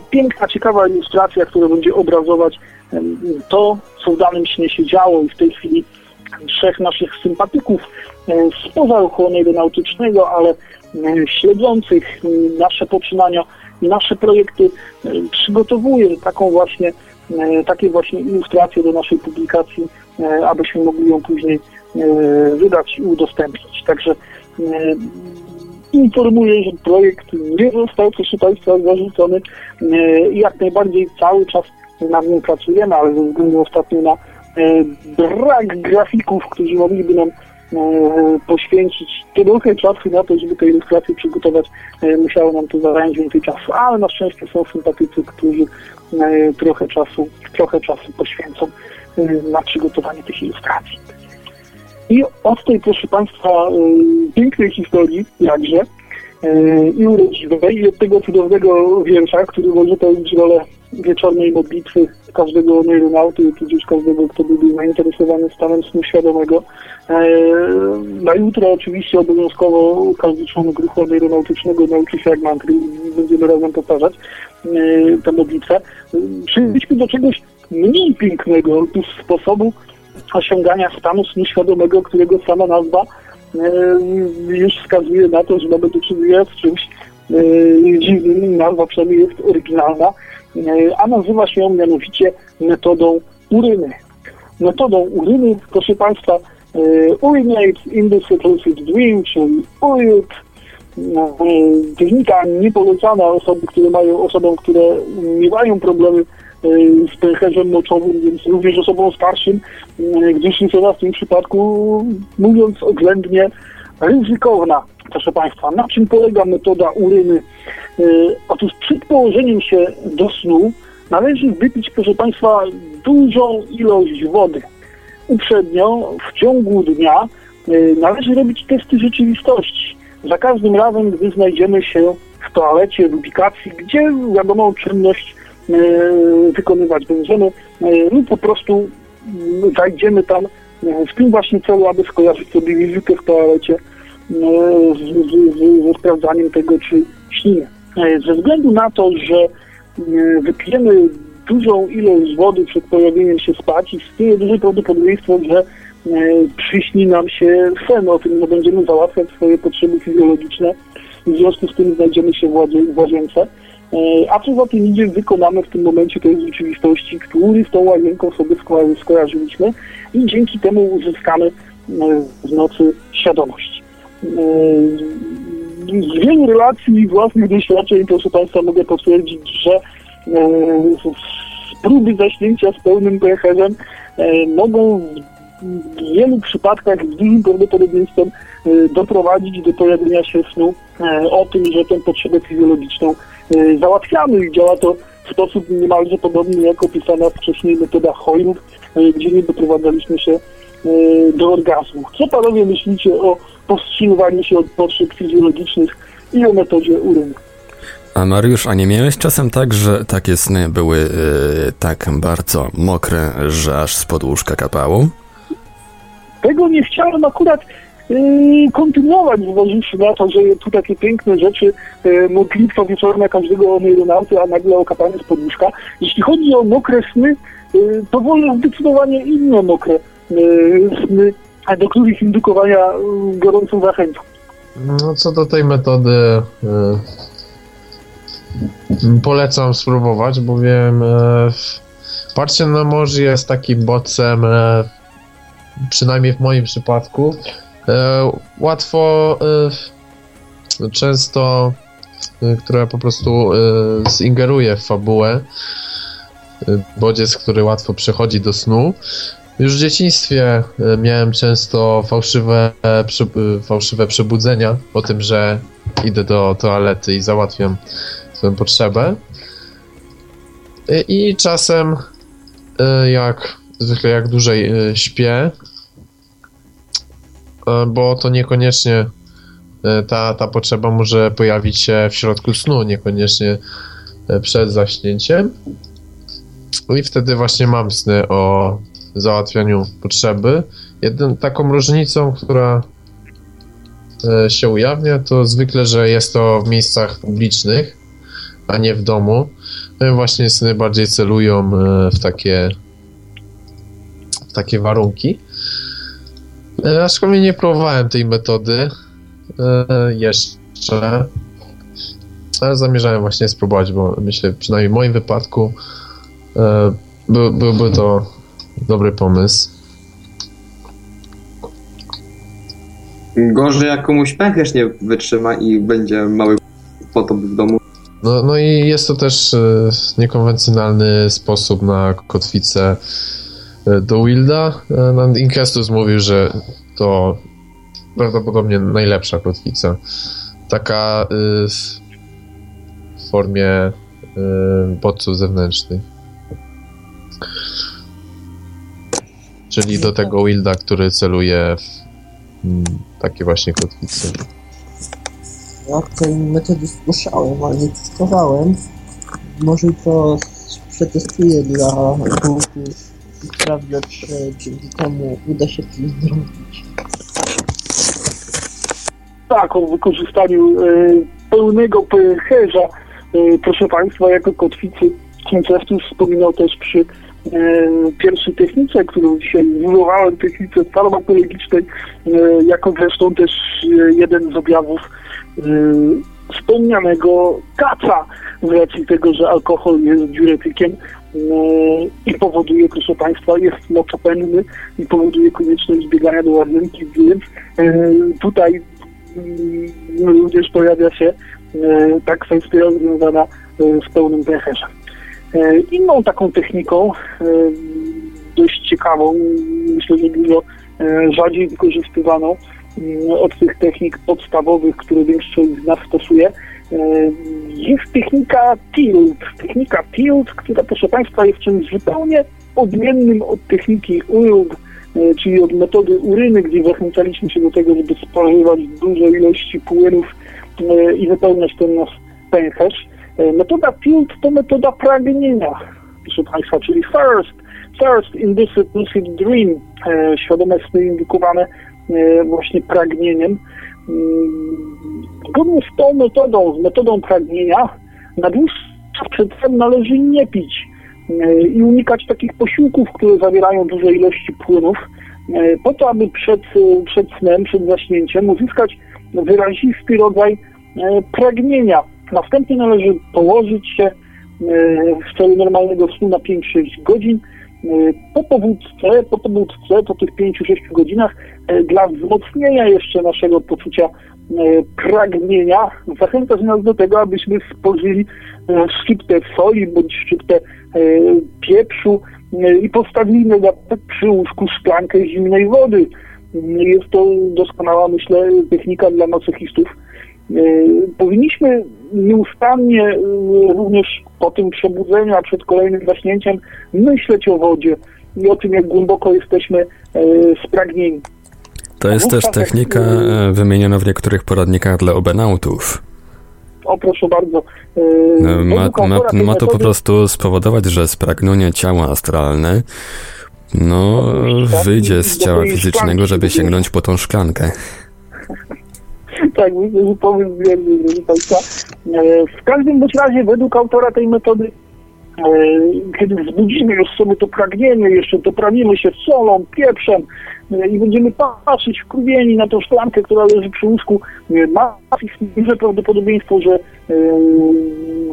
piękna, ciekawa ilustracja, która będzie obrazować to, co w danym śnie się działo. I w tej chwili trzech naszych sympatyków spoza ruchu nautycznego, ale śledzących nasze poczynania i nasze projekty przygotowuje taką właśnie takie właśnie ilustracje do naszej publikacji, abyśmy mogli ją później wydać i udostępnić. Także informuję, że projekt nie został, proszę Państwa, zarzucony i jak najbardziej cały czas nad nim pracujemy, ale ze względu ostatnio na brak grafików, którzy mogliby nam poświęcić trochę czasu na to, żeby te ilustracje przygotować, musiało nam to zająć więcej czasu, ale na szczęście są sympatycy, którzy trochę czasu, trochę czasu poświęcą na przygotowanie tych ilustracji. I od tej, proszę Państwa, pięknej historii, jakże, i urodziwej, i od tego cudownego wiersza, który może pełnić rolę wieczornej modlitwy każdego neuronauty, tudzież każdego, kto byłby zainteresowany stanem snu świadomego. Na jutro oczywiście obowiązkowo każdy członek ruchu aeronautycznego nauczy się jak mantry i będziemy razem powtarzać tę modlitwę. Przyjdźmy do czegoś mniej pięknego z sposobu osiągania stanu snu świadomego, którego sama nazwa już wskazuje na to, że mamy do czynienia z czymś dziwnym, nazwa przynajmniej jest oryginalna, a nazywa się ją mianowicie metodą uryny. Metodą uryny, proszę Państwa, urinate induced lucid dream, czyli U R I L T, technika niepolecana osobom, które mają, osobom, które miewają problemy z pęcherzem moczowym, więc również osobom starszym, gdzieś liczona w tym przypadku, mówiąc oględnie, ryzykowna. Proszę Państwa, na czym polega metoda uryny? Otóż przed położeniem się do snu należy wypić, proszę Państwa, dużą ilość wody. Uprzednio, w ciągu dnia, należy robić testy rzeczywistości. Za każdym razem, gdy znajdziemy się w toalecie, w ubikacji, gdzie wiadomą czynność wykonywać będziemy, lub po prostu zajdziemy tam w tym właśnie celu, aby skojarzyć sobie wizytę w toalecie ze sprawdzaniem tego, czy śnimy. Ze względu na to, że wypijemy dużą ilość wody przed pojawieniem się spać, istnieje duże prawdopodobieństwo, że przyśni nam się sen o tym, że będziemy załatwiać swoje potrzeby fizjologiczne, w związku z tym znajdziemy się w łazience, a co za tym idzie, wykonamy w tym momencie tej rzeczywistości, który z tą łazienką sobie skojarzyliśmy i dzięki temu uzyskamy w nocy świadomość. Z wielu relacji i własnych doświadczeń, proszę Państwa, mogę potwierdzić, że próby zaśnięcia z pełnym pęcherzem mogą w wielu przypadkach z dużym prawdopodobieństwem doprowadzić do pojawienia się snu o tym, że tę potrzebę fizjologiczną załatwiamy i działa to w sposób niemalże podobny jak opisana wcześniej metoda H I L D, gdzie nie doprowadzaliśmy się do orgazmu. Co Panowie myślicie o powstrzymywaniu się od potrzeb fizjologicznych i o metodzie uryny? A Mariusz, a nie miałeś czasem tak, że takie sny były yy, tak bardzo mokre, że aż spod łóżka kapało? Tego nie chciałem akurat yy, kontynuować, zważywszy na to, że tu takie piękne rzeczy, yy, modlitwa wieczorna każdego oneironauty, a nagle okapanie spod łóżka. Jeśli chodzi o mokre sny, yy, to wolę zdecydowanie inne mokre yy, sny, do których indukowania yy, gorącą zachętą. No co do tej metody... Yy... Polecam spróbować, bowiem e, parcie na morze jest takim bodźcem, e, przynajmniej w moim przypadku, e, łatwo, e, często, e, które po prostu e, zingeruje w fabułę, e, bodziec, który łatwo przechodzi do snu. Już w dzieciństwie e, miałem często fałszywe, e, przy, e, fałszywe przebudzenia o tym, że idę do toalety i załatwiam swoją potrzebę. I czasem, jak zwykle, jak dłużej śpię, bo to niekoniecznie ta, ta potrzeba może pojawić się w środku snu, niekoniecznie przed zaśnięciem. I wtedy właśnie mam sny o załatwianiu potrzeby. Jedną taką różnicą, która się ujawnia, to zwykle, że jest to w miejscach publicznych, a nie w domu. No właśnie sny bardziej celują w takie w takie warunki. Aczkolwiek nie próbowałem tej metody jeszcze, ale zamierzałem właśnie spróbować, bo myślę, przynajmniej w moim wypadku by, byłby to dobry pomysł. Gorzej jak komuś pęcherz nie wytrzyma i będzie mały potop w domu. No, no i jest to też e, niekonwencjonalny sposób na kotwicę e, do Wilda. E, Incestus mówił, że to prawdopodobnie najlepsza kotwica. Taka e, w formie e, bodźców zewnętrznych. Czyli do tego Wilda, który celuje w m, takie właśnie kotwice. Ja tej metody słyszałem, ale nie testowałem. Może to przetestuję dla grupy i sprawdzę, czy dzięki temu uda się coś zrobić. Tak, o wykorzystaniu y, pełnego pęcherza, y, proszę Państwa, jako kotwicy Incestus wspominał też przy y, pierwszej technice, którą dzisiaj wywołałem, technice farmakologicznej, y, jako zresztą też y, jeden z objawów wspomnianego kaca z racji tego, że alkohol jest diuretykiem i powoduje, proszę Państwa, jest moczopędny i powoduje konieczność biegania do łazienki, więc tutaj również pojawia się ta kwestia związana z pełnym pęcherzem. Inną taką techniką, dość ciekawą, myślę, że dużo rzadziej wykorzystywaną od tych technik podstawowych, które większość z nas stosuje, jest technika tilt. Technika tilt, która, proszę Państwa, jest czymś zupełnie odmiennym od techniki U I L D, czyli od metody uryny, gdzie zachęcaliśmy się do tego, żeby spożywać dużo ilości płynów i wypełniać ten nasz pęcherz. Metoda P I L T to metoda pragnienia, proszę Państwa, czyli first, first induced lucid dream, e, świadome sny indukowane e, właśnie pragnieniem. Zgodnie z tą metodą, z metodą pragnienia, na dłuższy czas przed snem należy nie pić e, i unikać takich posiłków, które zawierają duże ilości płynów, e, po to, aby przed, przed snem, przed zaśnięciem uzyskać wyrazisty rodzaj e, pragnienia. Następnie należy położyć się w celu normalnego snu na pięć do sześciu godzin. Po powódce, po powódce, po tych pięciu do sześciu godzinach, dla wzmocnienia jeszcze naszego poczucia pragnienia, zachęcać nas do tego, abyśmy spożyli szczyptę soli bądź szczyptę pieprzu i postawili przy łóżku szklankę zimnej wody. Jest to doskonała, myślę, technika dla masochistów. Powinniśmy nieustannie również po tym przebudzeniu, a przed kolejnym zaśnięciem myśleć o wodzie i o tym, jak głęboko jesteśmy spragnieni. To jest też technika wymieniona w niektórych poradnikach dla obenautów. O, proszę bardzo. Ma, ma, ma to po prostu spowodować, że spragnienie ciała astralne no, wyjdzie z ciała fizycznego, żeby sięgnąć po tą szklankę. Tak, myślę, że powiem wierny, proszę Państwa. W każdym bądź razie, według autora tej metody, kiedy wzbudzimy już sobie to pragnienie, jeszcze doprawimy się solą, pieprzem i będziemy patrzeć wkurwieni na tą szklankę, która leży przy łóżku, ma duże prawdopodobieństwo, że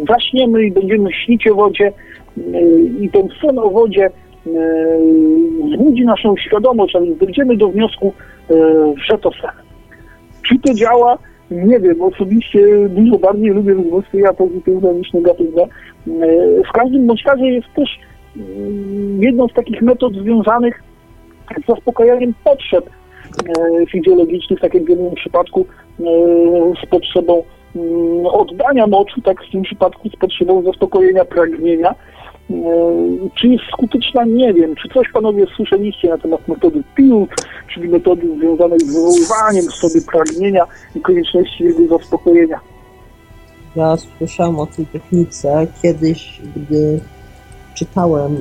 zaśniemy i będziemy śnić o wodzie i ten sen o wodzie wzbudzi naszą świadomość, a więc dojdziemy do wniosku, że to sen. Czy to działa? Nie wiem. Osobiście dużo bardziej lubię rozwoja pozytywne niż negatywne. W każdym bądź razie jest też jedną z takich metod związanych z zaspokajaniem potrzeb fizjologicznych, tak jak w jednym przypadku z potrzebą oddania moczu, tak w tym przypadku z potrzebą zaspokojenia pragnienia. Czy jest skuteczna? Nie wiem. Czy coś Panowie słyszeliście na temat metody P I L T, czyli metody związanej z wywoływaniem sobie pragnienia i konieczności jego zaspokojenia? Ja słyszałem o tej technice kiedyś, gdy czytałem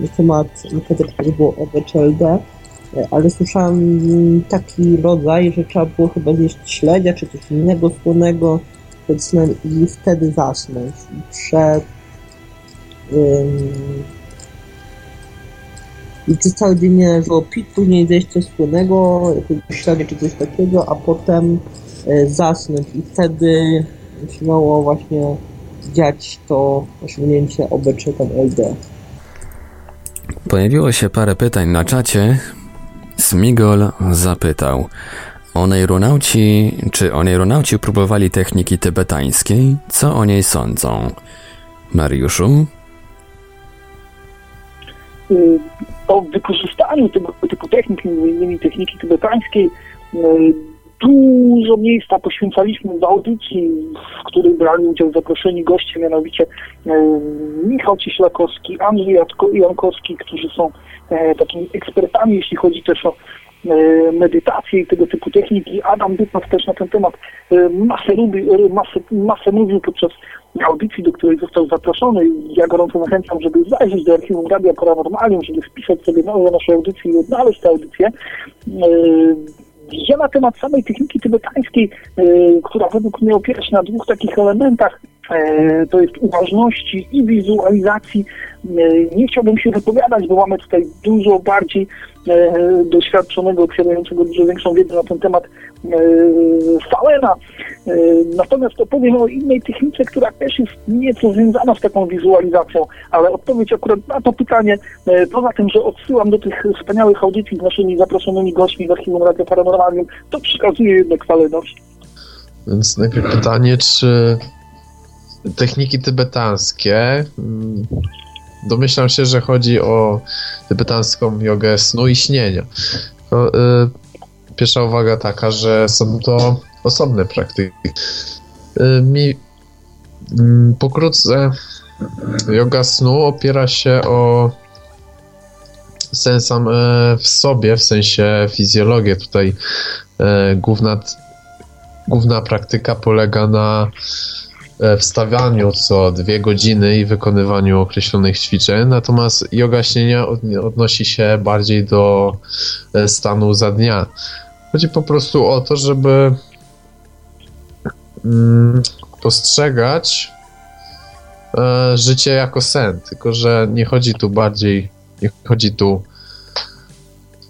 na temat metody, która była L D O D, ale słyszałem taki rodzaj, że trzeba było chyba zjeść śledzia czy coś innego słonego przed snem i wtedy zasnąć. Przed Ym, I przez cały dzień należało pić, później zjeść coś słonego, jakiegoś śledzia czy coś takiego, a potem y, zasnąć. I wtedy zaczynało właśnie dziać to osiągnięcie O B C tam L D. Pojawiło się parę pytań na czacie. Smigol zapytał: Oneironauci, czy oneironauci próbowali techniki tybetańskiej? Co o niej sądzą? Mariuszu? O wykorzystaniu tego typu technik, między innymi techniki tybetańskiej, dużo miejsca poświęcaliśmy w audycji, w której brali udział zaproszeni goście, mianowicie Michał Cieślakowski, Andrzej Jankowski, którzy są takimi ekspertami, jeśli chodzi też o medytację i tego typu techniki. Adam Bytnow też na ten temat masę, lubi, masę, masę mówił podczas audycji, do której został zaproszony. Ja gorąco zachęcam, żeby zajrzeć do archiwum Radia Paranormalium, żeby wpisać sobie na naszej audycji i odnaleźć tę audycję. Ja na temat samej techniki tybetańskiej, która według mnie opiera się na dwóch takich elementach, to jest uważności i wizualizacji, nie chciałbym się wypowiadać, bo mamy tutaj dużo bardziej doświadczonego, posiadającego dużo większą wiedzę na ten temat Fallena. Natomiast opowiem o innej technice, która też jest nieco związana z taką wizualizacją, ale odpowiedź akurat na to pytanie, poza tym, że odsyłam do tych wspaniałych audycji z naszymi zaproszonymi gośćmi w Archiwum Radia Paranormalium, to przekazuje jednak Fallenowi. Więc najpierw pytanie, czy techniki tybetańskie. Domyślam się, że chodzi o tybetańską jogę snu i śnienia. No, y, pierwsza uwaga taka, że są to osobne praktyki. Y, mi y, pokrótce joga snu opiera się o sen sam w sobie, w sensie fizjologię. Tutaj y, główna, główna praktyka polega na wstawianiu co dwie godziny i wykonywaniu określonych ćwiczeń, natomiast joga śnienia odnosi się bardziej do stanu za dnia. Chodzi po prostu o to, żeby postrzegać życie jako sen, tylko że nie chodzi tu bardziej, nie chodzi tu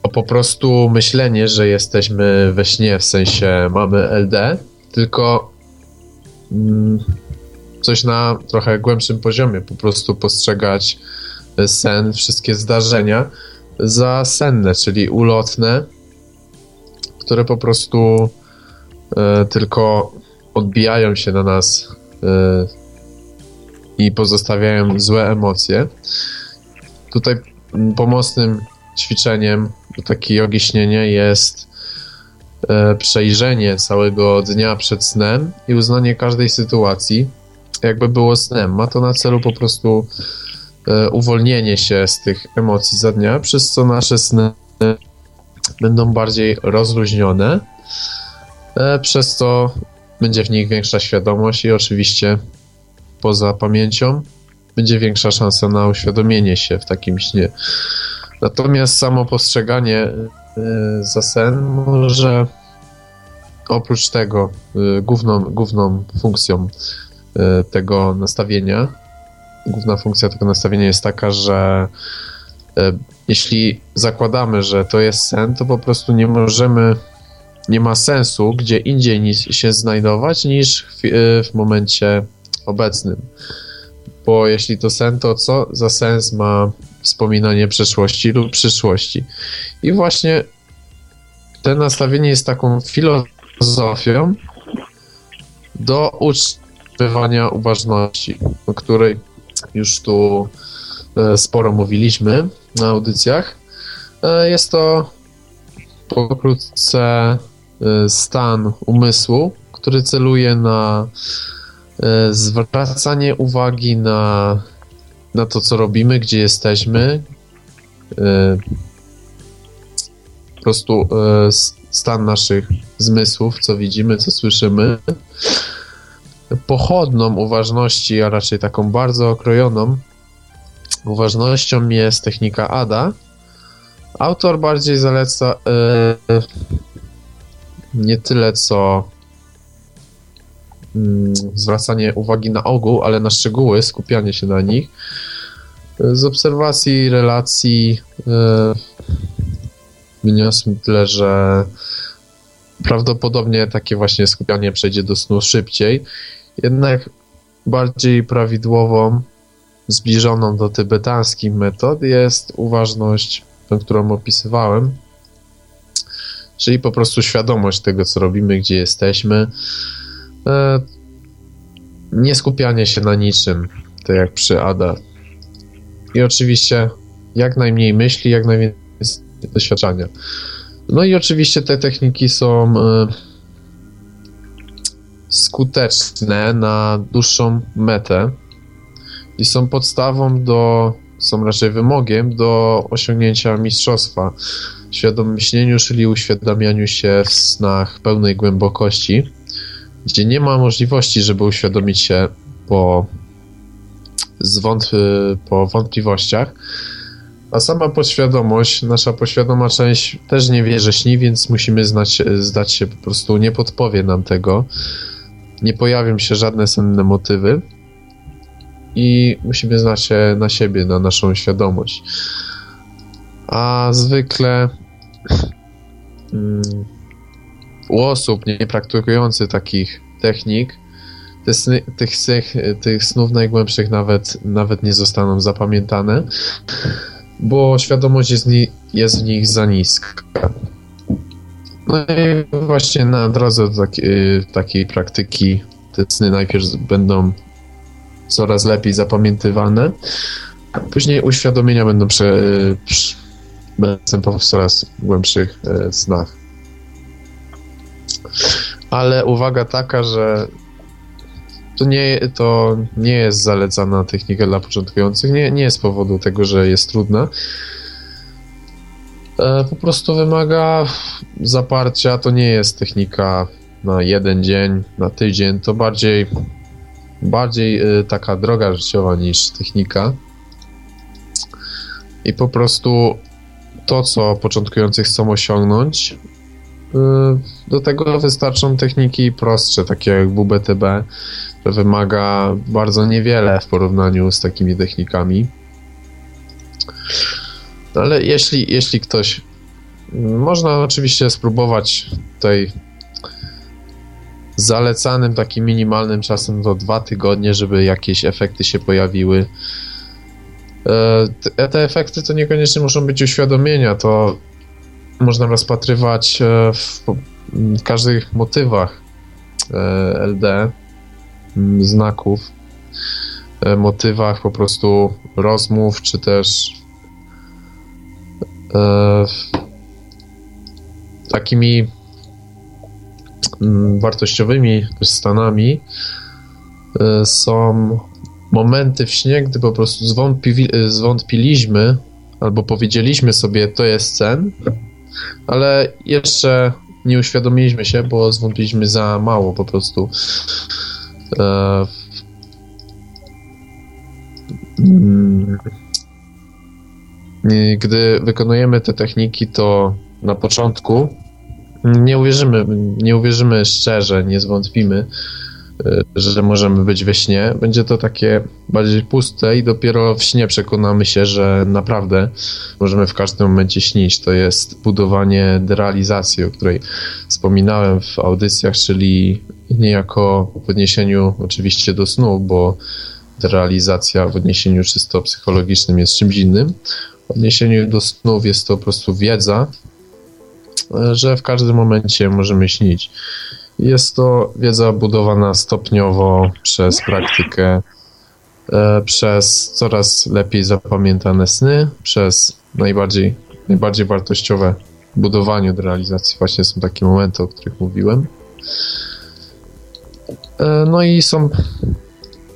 o po prostu myślenie, że jesteśmy we śnie, w sensie mamy L D, tylko coś na trochę głębszym poziomie, po prostu postrzegać sen, wszystkie zdarzenia za senne, czyli ulotne, które po prostu e, tylko odbijają się na nas e, i pozostawiają złe emocje. Tutaj pomocnym ćwiczeniem do takiej jogi śnienia jest przejrzenie całego dnia przed snem i uznanie każdej sytuacji, jakby było snem. Ma to na celu po prostu uwolnienie się z tych emocji za dnia, przez co nasze sny będą bardziej rozluźnione, przez co będzie w nich większa świadomość i oczywiście poza pamięcią będzie większa szansa na uświadomienie się w takim śnie. Natomiast samo postrzeganie za sen może oprócz tego główną, główną funkcją tego nastawienia, główna funkcja tego nastawienia jest taka, że jeśli zakładamy, że to jest sen, to po prostu nie możemy, nie ma sensu gdzie indziej się znajdować niż w momencie obecnym. Bo jeśli to sen, to co za sens ma wspominanie przeszłości lub przyszłości? I właśnie to nastawienie jest taką filozofią do utrzymywania uważności, o której już tu sporo mówiliśmy na audycjach. Jest to pokrótce stan umysłu, który celuje na zwracanie uwagi na, na to, co robimy, gdzie jesteśmy. Po prostu stan naszych zmysłów, co widzimy, co słyszymy. Pochodną uważności, a raczej taką bardzo okrojoną uważnością jest technika A D A. Autor bardziej zaleca nie tyle, co zwracanie uwagi na ogół, ale na szczegóły, skupianie się na nich z obserwacji, relacji. Wyniosłem tyle, że prawdopodobnie takie właśnie skupianie przejdzie do snu szybciej, jednak bardziej prawidłową, zbliżoną do tybetańskich metod jest uważność, tą, którą opisywałem, czyli po prostu świadomość tego, co robimy, gdzie jesteśmy. Nie skupianie się na niczym, tak jak przy A D A. I oczywiście jak najmniej myśli, jak najwięcej doświadczenia. No i oczywiście te techniki są skuteczne na dłuższą metę i są podstawą do, są raczej wymogiem do osiągnięcia mistrzostwa w świadomym śnieniu, czyli uświadamianiu się w snach pełnej głębokości, gdzie nie ma możliwości, żeby uświadomić się po, zwąt, po wątpliwościach. A sama podświadomość, nasza podświadoma część też nie wie, że śni, więc musimy znać, zdać się po prostu, nie podpowie nam tego. Nie pojawią się żadne senne motywy i musimy znać się na siebie, na naszą świadomość. A zwykle Hmm, u osób nie praktykujących takich technik, te sny, tych, tych snów najgłębszych nawet, nawet nie zostaną zapamiętane, bo świadomość jest, jest w nich za niska. No i właśnie na drodze do taki, takiej praktyki te sny najpierw będą coraz lepiej zapamiętywane. Później uświadomienia będą następować w coraz głębszych e, snach. Ale uwaga taka, że to nie, to nie jest zalecana technika dla początkujących. Nie, nie z powodu tego, że jest trudna. E, po prostu wymaga zaparcia. To nie jest technika na jeden dzień, na tydzień. To bardziej, bardziej e, taka droga życiowa niż technika. I po prostu to, co początkujący chcą osiągnąć, do tego wystarczą techniki prostsze, takie jak W B T B, które wymaga bardzo niewiele w porównaniu z takimi technikami. Ale jeśli, jeśli ktoś... Można oczywiście spróbować tutaj zalecanym takim minimalnym czasem do dwa tygodnie, żeby jakieś efekty się pojawiły. Te efekty to niekoniecznie muszą być uświadomienia, to można rozpatrywać w każdych motywach L D, znaków, motywach po prostu rozmów, czy też takimi wartościowymi stanami są momenty w śnie, gdy po prostu zwątpi, zwątpiliśmy albo powiedzieliśmy sobie, to jest sen, ale jeszcze nie uświadomiliśmy się, bo zwątpiliśmy za mało po prostu. E... Gdy wykonujemy te techniki, to na początku nie uwierzymy, nie uwierzymy szczerze, nie zwątpimy, że możemy być we śnie. Będzie to takie bardziej puste i dopiero w śnie przekonamy się, że naprawdę możemy w każdym momencie śnić. To jest budowanie derealizacji, o której wspominałem w audycjach, czyli niejako w odniesieniu oczywiście do snu, bo derealizacja w odniesieniu czysto psychologicznym jest czymś innym. W odniesieniu do snów jest to po prostu wiedza, że w każdym momencie możemy śnić. Jest to wiedza budowana stopniowo przez praktykę, e, przez coraz lepiej zapamiętane sny, przez najbardziej, najbardziej wartościowe budowanie do realizacji. Właśnie są takie momenty, o których mówiłem. E, no i są,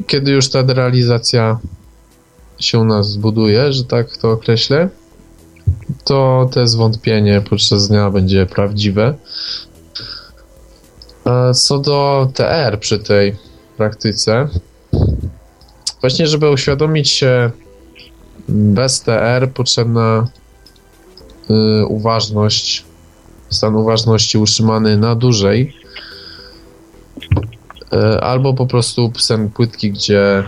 kiedy już ta realizacja się u nas zbuduje, że tak to określę, to te zwątpienie podczas dnia będzie prawdziwe. Co do T R przy tej praktyce, właśnie żeby uświadomić się bez T R potrzebna y, uważność, stan uważności utrzymany na dłużej, y, albo po prostu sen płytki, gdzie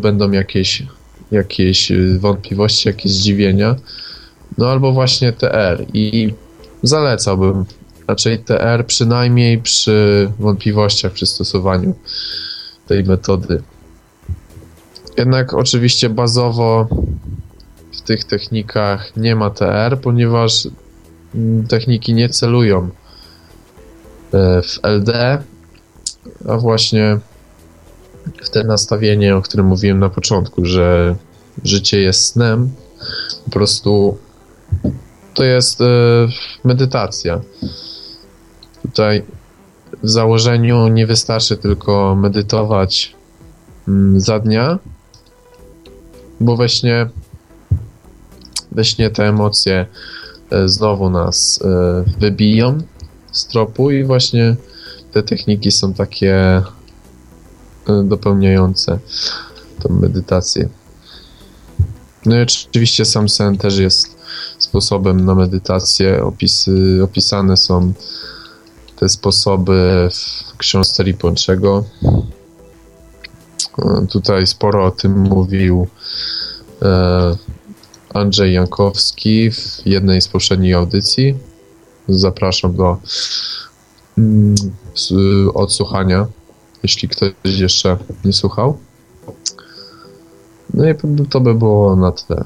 będą jakieś, jakieś wątpliwości, jakieś zdziwienia, no albo właśnie T R i zalecałbym raczej T R przynajmniej przy wątpliwościach przy stosowaniu tej metody. Jednak oczywiście bazowo w tych technikach nie ma T R, ponieważ techniki nie celują w L D, a właśnie w te nastawienie, o którym mówiłem na początku, że życie jest snem, po prostu to jest medytacja. Tutaj w założeniu nie wystarczy tylko medytować za dnia, bo we śnie, we śnie te emocje znowu nas wybiją z tropu i właśnie te techniki są takie dopełniające tą medytację. No i oczywiście sam sen też jest sposobem na medytację. Opisy, opisane są te sposoby w książce Riponczego. Tutaj sporo o tym mówił Andrzej Jankowski w jednej z poprzednich audycji. Zapraszam do odsłuchania, jeśli ktoś jeszcze nie słuchał. No i to by było na tyle.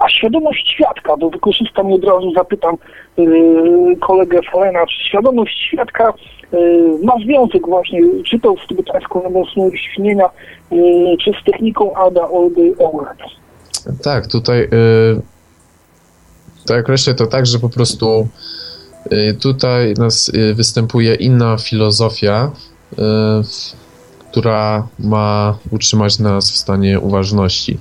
A świadomość świadka, to wykorzystam i od razu zapytam yy, kolegę Falena, czy świadomość świadka yy, ma związek właśnie, czy to z tybetańską namocą śnienia, yy, czy z techniką A D A, O L D, O R E? Tak, tutaj yy, to określę to tak, że po prostu yy, tutaj nas yy, występuje inna filozofia, yy, która ma utrzymać nas w stanie uważności.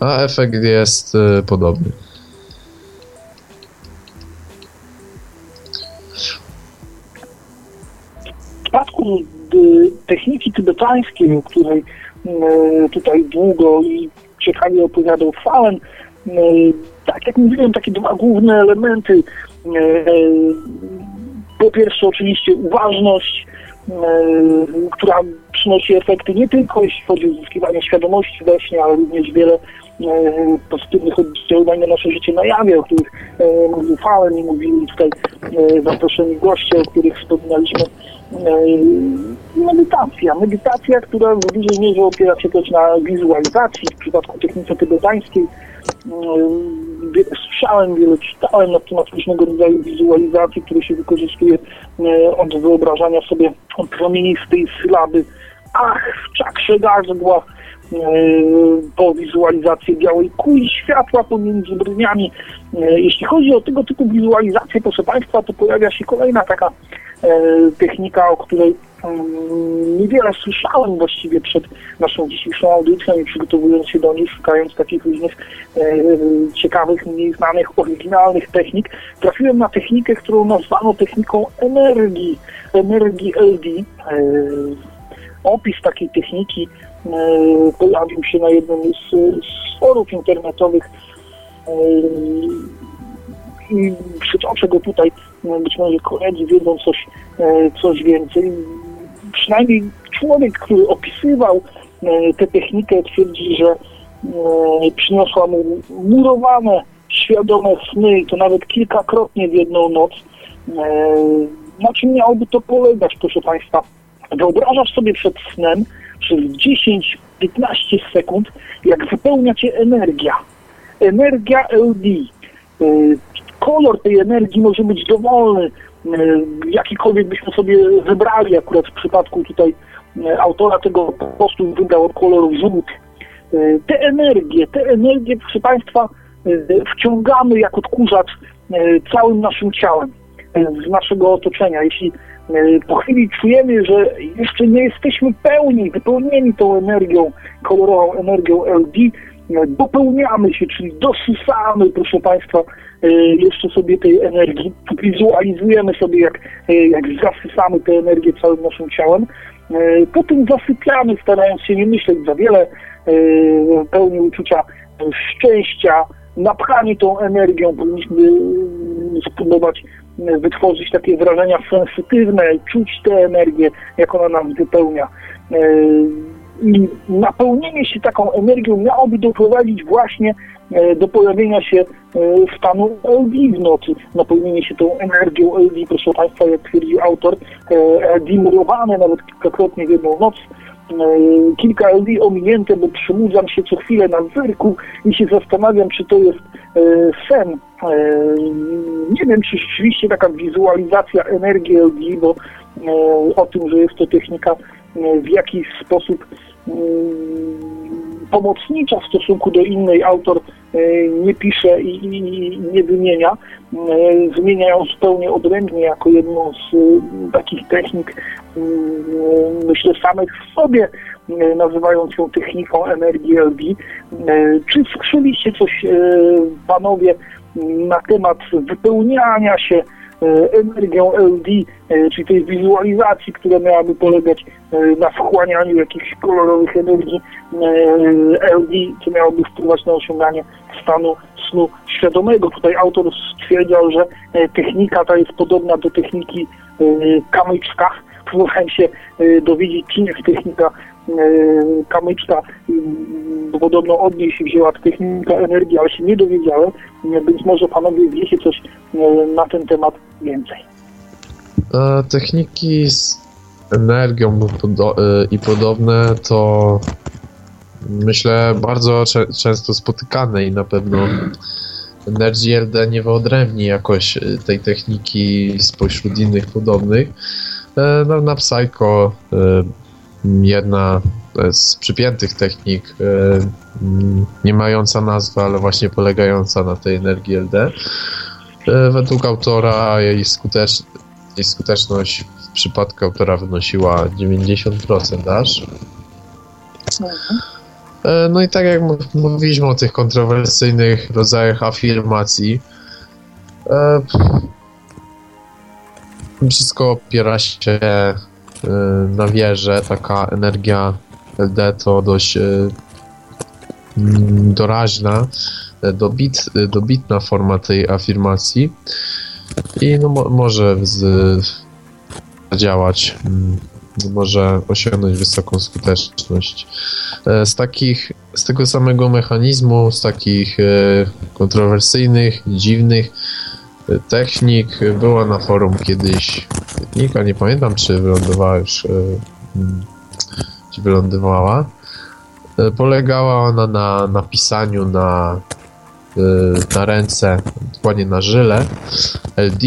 A efekt jest y, podobny. W przypadku y, techniki tybetańskiej, o której y, tutaj długo i ciekawie opowiadał Fallen, y, tak jak mówiłem, takie dwa główne elementy. Y, po pierwsze oczywiście uważność, y, która przynosi efekty nie tylko jeśli chodzi o uzyskiwanie świadomości we śnie, ale również wiele pozytywnych oddziaływań na nasze życie na jawie, o których e, mówił Fallen i mówili tutaj e, zaproszeni goście, o których wspominaliśmy. E, medytacja. Medytacja, która w dużej mierze opiera się też na wizualizacji. W przypadku technice tybetańskiej e, wiele słyszałem, wiele czytałem na temat różnego rodzaju wizualizacji, które się wykorzystuje e, od wyobrażania sobie promienistej sylaby ach w czakrze gardła, po wizualizację białej kuli światła pomiędzy brwiami. Jeśli chodzi o tego typu wizualizację, proszę Państwa, to pojawia się kolejna taka technika, o której niewiele słyszałem właściwie przed naszą dzisiejszą audycją i przygotowując się do niej, szukając takich różnych ciekawych, mniej znanych, oryginalnych technik. Trafiłem na technikę, którą nazwano techniką energii, energii L D. Opis takiej techniki pojawił się na jednym z, z forów internetowych i przytoczę go tutaj, być może koledzy wiedzą coś, coś więcej. Przynajmniej człowiek, który opisywał tę technikę, twierdzi, że przyniosła mu murowane, świadome sny i to nawet kilkakrotnie w jedną noc. Na czym miałoby to polegać, proszę Państwa? Wyobrażasz sobie przed snem przez dziesięć do piętnastu sekund, jak wypełnia Cię energia. Energia L D. Kolor tej energii może być dowolny, jakikolwiek byśmy sobie wybrali. Akurat w przypadku tutaj autora tego postu wybrał kolor żółty. Te energie, te energie, proszę Państwa, wciągamy jak odkurzacz całym naszym ciałem z naszego otoczenia. Jeśli po chwili czujemy, że jeszcze nie jesteśmy pełni, wypełnieni tą energią, kolorową energią L D, dopełniamy się, czyli dosysamy, proszę Państwa, jeszcze sobie tej energii, wizualizujemy sobie, jak, jak zasysamy tę energię całym naszym ciałem, potem zasypiamy, starając się nie myśleć za wiele, pełni uczucia szczęścia, napchani tą energią, powinniśmy spróbować wytworzyć takie wrażenia sensytywne, czuć tę energię, jak ona nam wypełnia. I napełnienie się taką energią miałoby doprowadzić właśnie do pojawienia się stanu L D w nocy. Napełnienie się tą energią L D, proszę Państwa, jak twierdził autor, L D murowane nawet kilkakrotnie w jedną noc, kilka L D ominięte, bo przynudzam się co chwilę na wyrku i się zastanawiam, czy to jest sen. Nie wiem, czy rzeczywiście taka wizualizacja energii L D, bo o tym, że jest to technika w jakiś sposób pomocnicza w stosunku do innej, autor nie pisze i nie wymienia. Wymienia ją zupełnie odrębnie jako jedną z takich technik, myślę, samych w sobie, nazywając ją techniką energii L D. Czy skrzyliście coś, panowie, na temat wypełniania się energią L D, czyli tej wizualizacji, która miałaby polegać na wchłanianiu jakichś kolorowych energii L D, co miałoby wpływać na osiąganie stanu snu świadomego. Tutaj autor stwierdzał, że technika ta jest podobna do techniki kamyczka. Próbowałem się dowiedzieć, czym jest technika kamyczka, podobno od niej się wzięła technika energii, ale się nie dowiedziałem. Być może panowie wiecie coś na ten temat więcej. Techniki z energią i podobne to myślę, bardzo cze- często spotykane i na pewno Energy L D nie wyodrębni jakoś tej techniki spośród innych podobnych. No, na Psycho jedna z przypiętych technik, nie mająca nazwy, ale właśnie polegająca na tej energii L D. Według autora jej skuteczność, jej skuteczność w przypadku autora wynosiła dziewięćdziesiąt procent aż. No i tak jak mówiliśmy o tych kontrowersyjnych rodzajach afirmacji, wszystko opiera się na wierze. Taka energia L D to dość doraźna, dobit, dobitna forma tej afirmacji i no, mo- może z- działać, może osiągnąć wysoką skuteczność. Z takich, z tego samego mechanizmu, z takich kontrowersyjnych, dziwnych technik była na forum kiedyś technika, nie pamiętam czy wylądowała już, czy wylądowała. Polegała ona na napisaniu na, na ręce, dokładnie na żyle L D,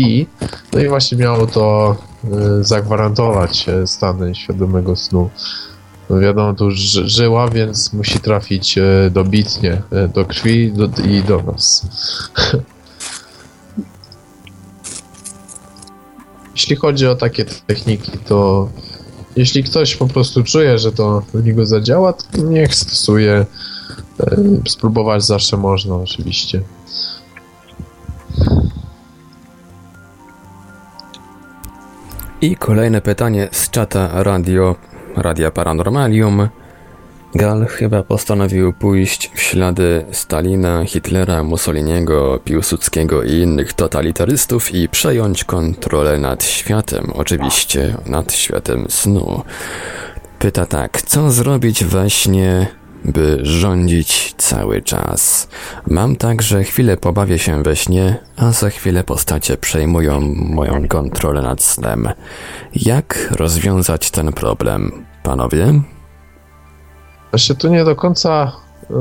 no i właśnie miało to zagwarantować stany świadomego snu. No wiadomo, tu ży- żyła, więc musi trafić dobitnie do krwi do, i do nas. Jeśli chodzi o takie techniki, to jeśli ktoś po prostu czuje, że to w niego zadziała, to niech stosuje. Spróbować zawsze można, oczywiście. I kolejne pytanie z czata radio, Radia Paranormalium. Gal chyba postanowił pójść w ślady Stalina, Hitlera, Mussoliniego, Piłsudskiego i innych totalitarystów i przejąć kontrolę nad światem, oczywiście nad światem snu. Pyta tak, co zrobić we śnie, by rządzić cały czas? Mam tak, że chwilę pobawię się we śnie, a za chwilę postacie przejmują moją kontrolę nad snem. Jak rozwiązać ten problem, panowie? Właśnie tu nie do końca y,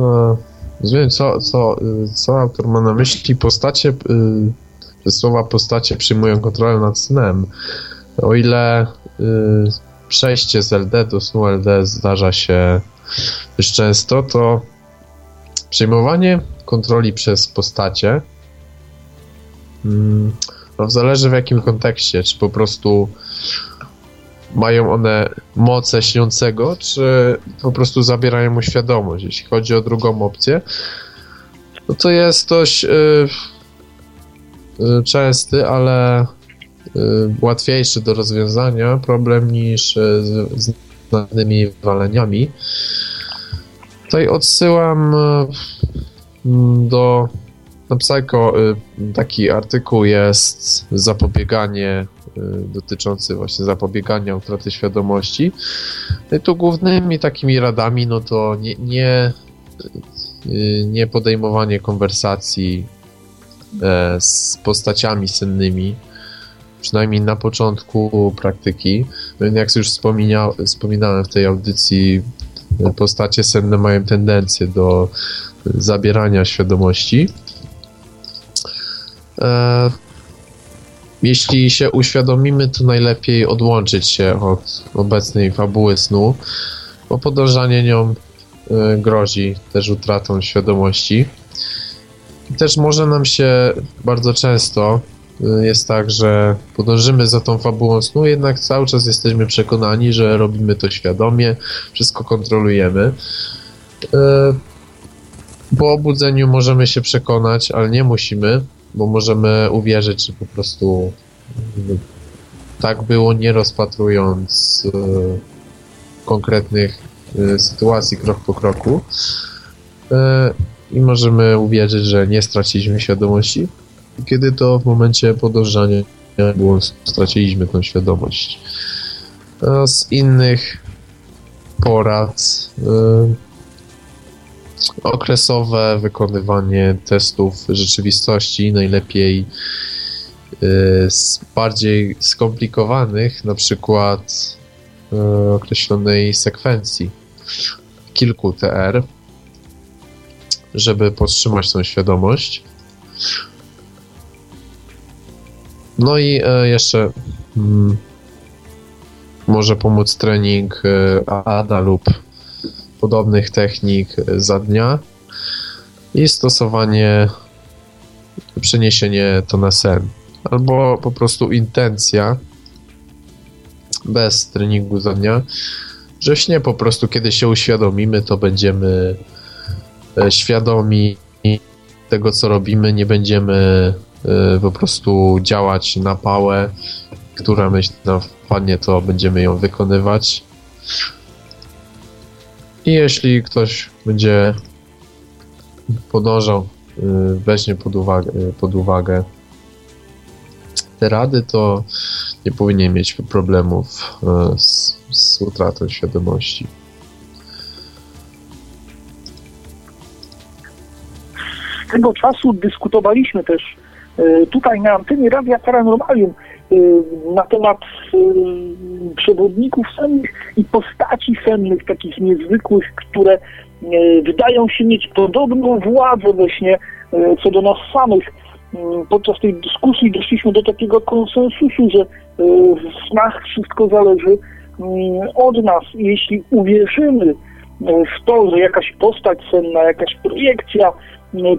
rozumiem, co, co, y, co autor ma na myśli. Postacie, y, słowa postacie przyjmują kontrolę nad snem. O ile y, przejście z L D do snu L D zdarza się dość często, to przyjmowanie kontroli przez postacie y, no, zależy w jakim kontekście, czy po prostu mają one moce śniącego, czy po prostu zabierają mu świadomość. Jeśli chodzi o drugą opcję, no to jest dość yy, yy, częsty, ale yy, łatwiejszy do rozwiązania problem niż yy, z znanymi waleniami. Tutaj odsyłam yy, do na Psycho, yy, taki artykuł jest zapobieganie dotyczący właśnie zapobiegania utraty świadomości. I tu głównymi takimi radami no to nie, nie, nie podejmowanie konwersacji z postaciami sennymi, przynajmniej na początku praktyki. Jak już wspomniał, wspominałem w tej audycji, postacie senne mają tendencję do zabierania świadomości. E- Jeśli się uświadomimy, to najlepiej odłączyć się od obecnej fabuły snu, bo podążanie nią grozi też utratą świadomości. I też może nam się bardzo często jest tak, że podążymy za tą fabułą snu, jednak cały czas jesteśmy przekonani, że robimy to świadomie, wszystko kontrolujemy. Po obudzeniu możemy się przekonać, ale nie musimy, bo możemy uwierzyć, że po prostu tak było, nie rozpatrując e, konkretnych e, sytuacji krok po kroku, e, i możemy uwierzyć, że nie straciliśmy świadomości, kiedy to w momencie podążania było, straciliśmy tą świadomość. E, z innych porad e, okresowe wykonywanie testów rzeczywistości, najlepiej z bardziej skomplikowanych, na przykład określonej sekwencji. kilku T R, żeby powstrzymać tą świadomość. No i e, jeszcze mm, może pomóc trening e, A D A lub podobnych technik za dnia i stosowanie, przeniesienie to na sen. Albo po prostu intencja bez treningu za dnia, że w śnie po prostu kiedy się uświadomimy, to będziemy świadomi tego, co robimy, nie będziemy po prostu działać na pałę, która myśl nam wpadnie, to będziemy ją wykonywać. I jeśli ktoś będzie podążał, weźmie pod uwagę, pod uwagę te rady, to nie powinien mieć problemów z, z utratą świadomości. Z tego czasu dyskutowaliśmy też tutaj na antenie Radia Paranormalium na temat przewodników sennych i postaci sennych, takich niezwykłych, które wydają się mieć podobną władzę we śnie co do nas samych. Podczas tej dyskusji doszliśmy do takiego konsensusu, że w snach wszystko zależy od nas. Jeśli uwierzymy w to, że jakaś postać senna, jakaś projekcja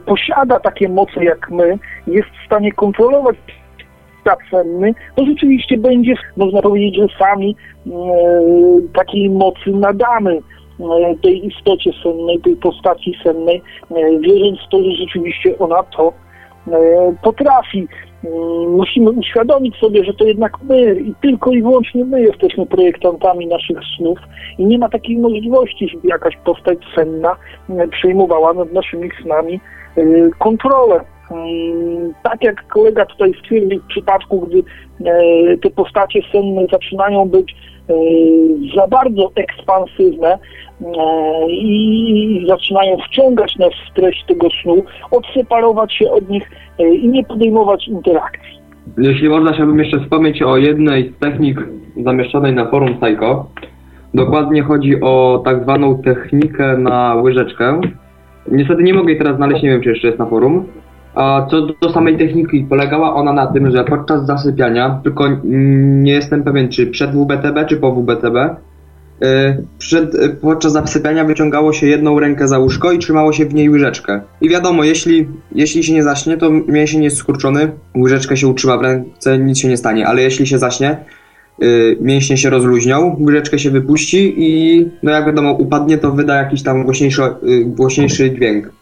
posiada takie moce jak my, jest w stanie kontrolować świat senny, to rzeczywiście będzie, można powiedzieć, że sami takiej mocy nadamy tej istocie sennej, tej postaci sennej, wierząc w to, że rzeczywiście ona to potrafi. Musimy uświadomić sobie, że to jednak my i tylko i wyłącznie my jesteśmy projektantami naszych snów i nie ma takiej możliwości, żeby jakaś postać senna przejmowała nad naszymi snami kontrolę. Tak jak kolega tutaj stwierdził, w przypadku, gdy te postacie senne zaczynają być za bardzo ekspansywne i zaczynają wciągać nas w treść tego snu, odseparować się od nich i nie podejmować interakcji. Jeśli można, chciałbym jeszcze wspomnieć o jednej z technik zamieszczonej na forum Psycho. Dokładnie chodzi o tak zwaną technikę na łyżeczkę. Niestety nie mogę jej teraz znaleźć, nie wiem, czy jeszcze jest na forum. A co do samej techniki, polegała ona na tym, że podczas zasypiania, tylko nie jestem pewien, czy przed W B T B, czy po W B T B, przed, podczas zasypiania wyciągało się jedną rękę za łóżko i trzymało się w niej łyżeczkę. I wiadomo, jeśli, jeśli się nie zaśnie, to mięsień jest skurczony, łyżeczka się utrzyma w ręce, nic się nie stanie, ale jeśli się zaśnie, mięśnie się rozluźnią, łyżeczkę się wypuści i no jak wiadomo, upadnie, to wyda jakiś tam głośniejszy, głośniejszy dźwięk.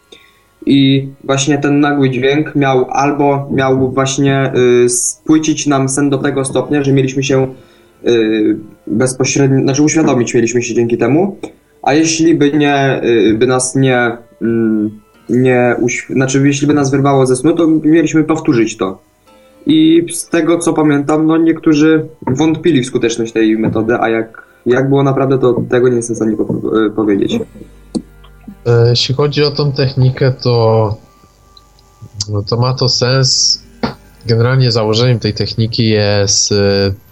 I właśnie ten nagły dźwięk miał albo miał właśnie y, spłycić nam sen do tego stopnia, że mieliśmy się y, bezpośrednio, znaczy uświadomić mieliśmy się dzięki temu, a jeśli by nie, y, by nas nie, y, nie uświ- znaczy jeśli by nas wyrwało ze snu, to mieliśmy powtórzyć to. I z tego co pamiętam, no niektórzy wątpili w skuteczność tej metody, a jak, jak było naprawdę, to tego nie jestem w stanie po- powiedzieć. Jeśli chodzi o tą technikę, to, no to ma to sens. Generalnie założeniem tej techniki jest y,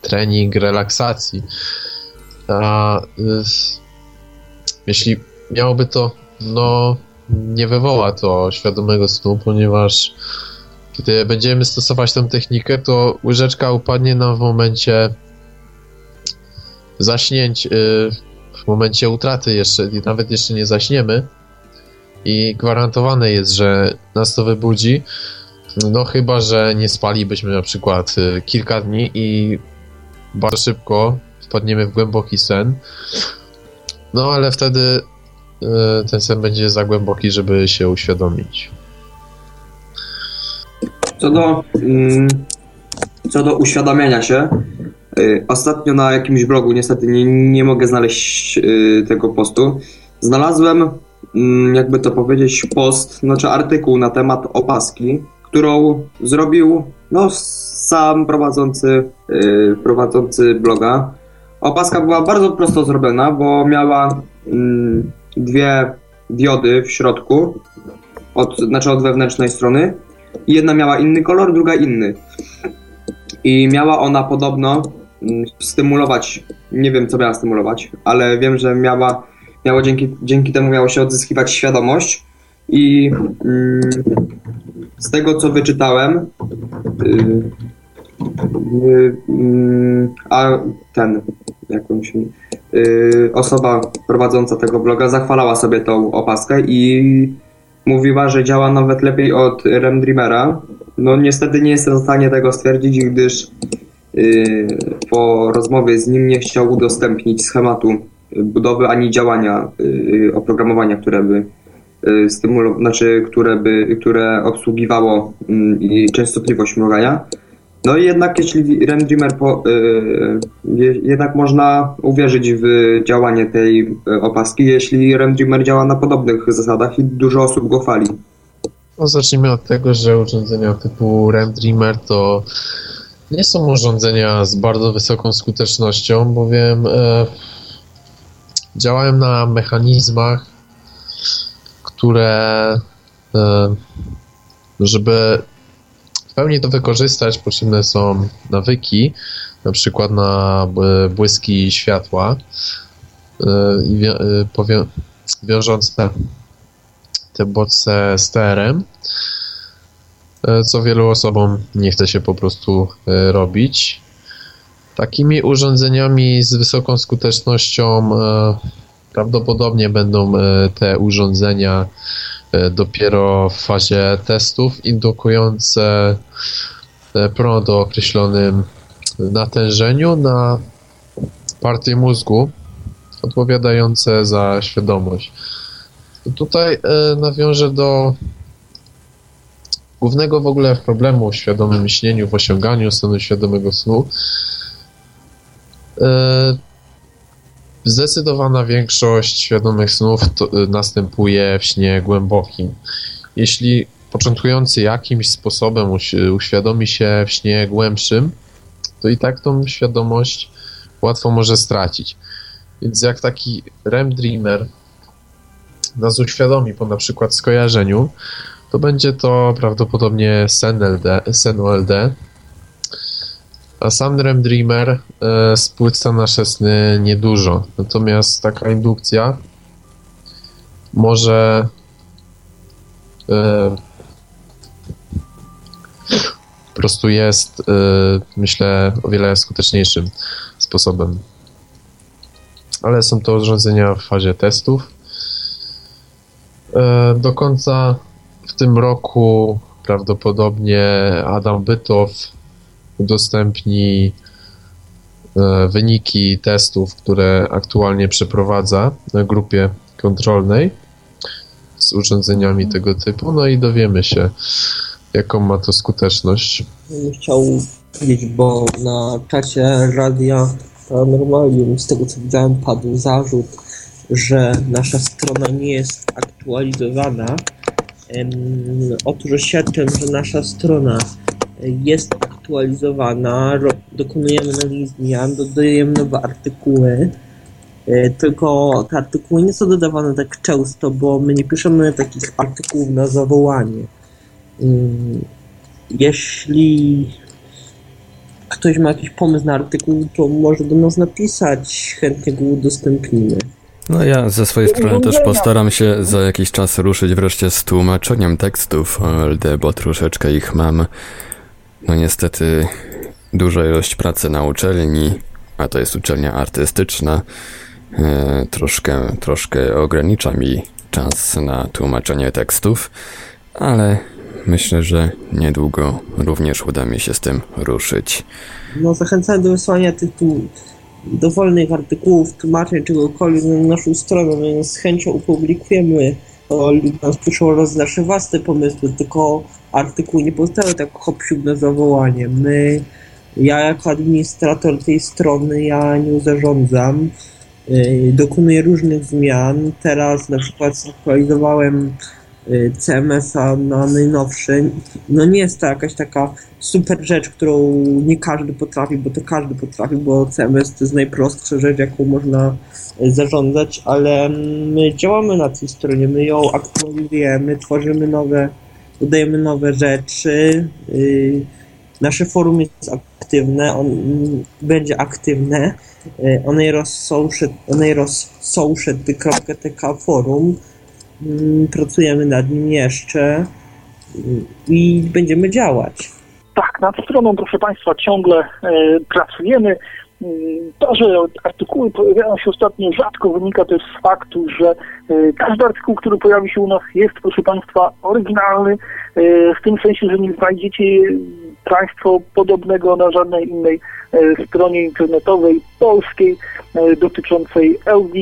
trening relaksacji. A y, jeśli miałoby to, no nie wywoła to świadomego snu, ponieważ kiedy będziemy stosować tę technikę, to łyżeczka upadnie nam w momencie zaśnięć, y, w momencie utraty jeszcze, nawet jeszcze nie zaśniemy. I gwarantowane jest, że nas to wybudzi, no chyba że nie spalibyśmy na przykład kilka dni i bardzo szybko wpadniemy w głęboki sen, no ale wtedy ten sen będzie za głęboki, żeby się uświadomić. Co do, co do uświadamiania się, ostatnio na jakimś blogu, niestety nie, nie mogę znaleźć tego postu, znalazłem, jakby to powiedzieć, post, znaczy artykuł na temat opaski, którą zrobił no sam prowadzący, yy, prowadzący bloga. Opaska była bardzo prosto zrobiona, bo miała yy, dwie diody w środku, od, znaczy od wewnętrznej strony. Jedna miała inny kolor, druga inny. I miała ona podobno yy, stymulować, nie wiem co miała stymulować, ale wiem, że miała miało dzięki, dzięki temu miało się odzyskiwać świadomość i yy, z tego, co wyczytałem, yy, yy, yy, a ten, jak on się, yy, osoba prowadząca tego bloga zachwalała sobie tą opaskę i mówiła, że działa nawet lepiej od REM Dreamera. No niestety nie jestem w stanie tego stwierdzić, gdyż yy, po rozmowie z nim nie chciał udostępnić schematu budowy ani działania yy, oprogramowania, które by yy, stymulowało, znaczy, które by, które obsługiwało yy, częstotliwość mrugania. No i jednak jeśli REM Dreamer po, yy, jednak można uwierzyć w działanie tej opaski, jeśli REM Dreamer działa na podobnych zasadach i dużo osób go chwali. No zacznijmy od tego, że urządzenia typu REM Dreamer to nie są urządzenia z bardzo wysoką skutecznością, bowiem e, działają na mechanizmach, które e, żeby w pełni to wykorzystać, potrzebne są nawyki, na przykład na błyski światła i yy, yy, powią- wiążąc te, te bodźce z T R-em, yy, co wielu osobom nie chce się po prostu yy, robić. Takimi urządzeniami z wysoką skutecznością yy, prawdopodobnie będą yy, te urządzenia dopiero w fazie testów, indukujące prąd o określonym natężeniu na partię mózgu odpowiadające za świadomość. Tutaj nawiążę do głównego w ogóle problemu w świadomym śnieniu, w osiąganiu stanu świadomego snu. Zdecydowana większość świadomych snów to, y, następuje w śnie głębokim. Jeśli początkujący jakimś sposobem uś- uświadomi się w śnie głębszym, to i tak tą świadomość łatwo może stracić. Więc jak taki REM Dreamer nas uświadomi po na przykład skojarzeniu, to będzie to prawdopodobnie sen L D, sen O L D, a sam REM Dreamer e, spłyca nasze sny niedużo. Natomiast taka indukcja może e, po prostu jest, e, myślę, o wiele skuteczniejszym sposobem. Ale są to urządzenia w fazie testów. E, do końca w tym roku prawdopodobnie Adam Bytow udostępni e, wyniki testów, które aktualnie przeprowadza na grupie kontrolnej z urządzeniami tego typu, no i dowiemy się, jaką ma to skuteczność. Chciałbym powiedzieć, bo na czacie Radia Paranormalium, z tego co widziałem, padł zarzut, że nasza strona nie jest aktualizowana. Ehm, otóż świadczę, że nasza strona jest aktualizowana, ro- dokonujemy nowych zmian, dodajemy nowe artykuły, yy, tylko te artykuły nie są dodawane tak często, bo my nie piszemy takich artykułów na zawołanie. Yy, jeśli ktoś ma jakiś pomysł na artykuł, to może do nas napisać, chętnie go udostępnimy. No ja ze swojej strony też postaram się za jakiś czas ruszyć wreszcie z tłumaczeniem tekstów O L D, bo troszeczkę ich mam. No niestety duża ilość pracy na uczelni, a to jest uczelnia artystyczna, e, troszkę, troszkę ogranicza mi czas na tłumaczenie tekstów, ale myślę, że niedługo również uda mi się z tym ruszyć. No zachęcam do wysłania tych dowolnych artykułów, tłumaczeń, czegokolwiek na naszą stronę, więc z chęcią upublikujemy. Nas piszą oraz nasze własne pomysły, tylko artykuły nie powstały tak hop-siup na zawołanie. My, ja jako administrator tej strony, ja nią zarządzam, yy, dokonuję różnych zmian. Teraz na przykład zaktualizowałem yy, C M S a na najnowszy. No nie jest to jakaś taka super rzecz, którą nie każdy potrafi, bo to każdy potrafi, bo C M S to jest najprostsza rzecz, jaką można zarządzać, ale my działamy na tej stronie, my ją aktualizujemy, tworzymy nowe, dodajemy nowe rzeczy, yy, Nasze forum jest aktywne, on będzie aktywne. Oneiros Society kropka t k forum. Pracujemy nad nim jeszcze i będziemy działać. Tak, nad stroną, proszę Państwa, ciągle y, pracujemy. To, że artykuły pojawiają się ostatnio rzadko, wynika też z faktu, że y, każdy artykuł, który pojawi się u nas, jest, proszę Państwa, oryginalny, y, w tym sensie, że nie znajdziecie Państwo podobnego na żadnej innej y, stronie internetowej polskiej y, dotyczącej L D.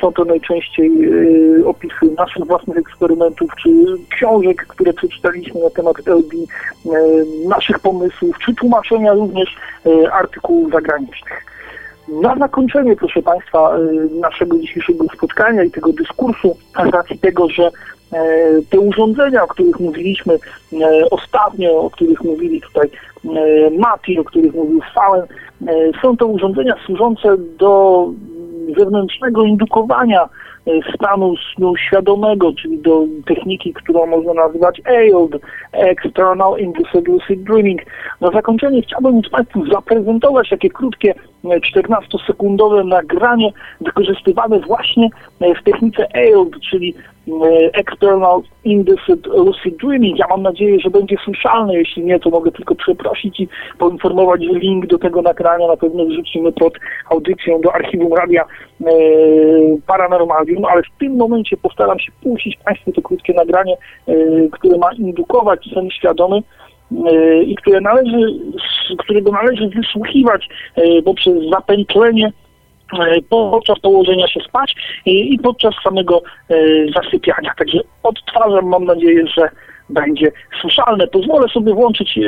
Są to najczęściej y, opisy naszych własnych eksperymentów czy książek, które przeczytaliśmy na temat L D, y, naszych pomysłów, czy tłumaczenia również y, artykułów zagranicznych. Na zakończenie, proszę Państwa, y, naszego dzisiejszego spotkania i tego dyskursu, z racji tego, że y, te urządzenia, o których mówiliśmy y, ostatnio, o których mówili tutaj y, Mati, o których mówił Fallen, y, są to urządzenia służące do zewnętrznego indukowania stanu snu świadomego, czyli do techniki, którą można nazywać A I L D, External Induced Lucid Dreaming. Na zakończenie chciałbym Państwu zaprezentować takie krótkie, czternastosekundowe nagranie wykorzystywane właśnie w technice A I L D, czyli External Induced Lucid Dreaming. Ja mam nadzieję, że będzie słyszalne, jeśli nie, to mogę tylko przeprosić i poinformować, że link do tego nagrania na pewno wrzucimy pod audycją do archiwum Radia e, Paranormalium, ale w tym momencie postaram się puścić Państwu to krótkie nagranie, e, które ma indukować sen świadomy e, i które należy, którego należy wysłuchiwać e, poprzez zapętlenie podczas położenia się spać i, i podczas samego e, zasypiania. Także odtwarzam, mam nadzieję, że będzie słyszalne. Pozwolę sobie włączyć e,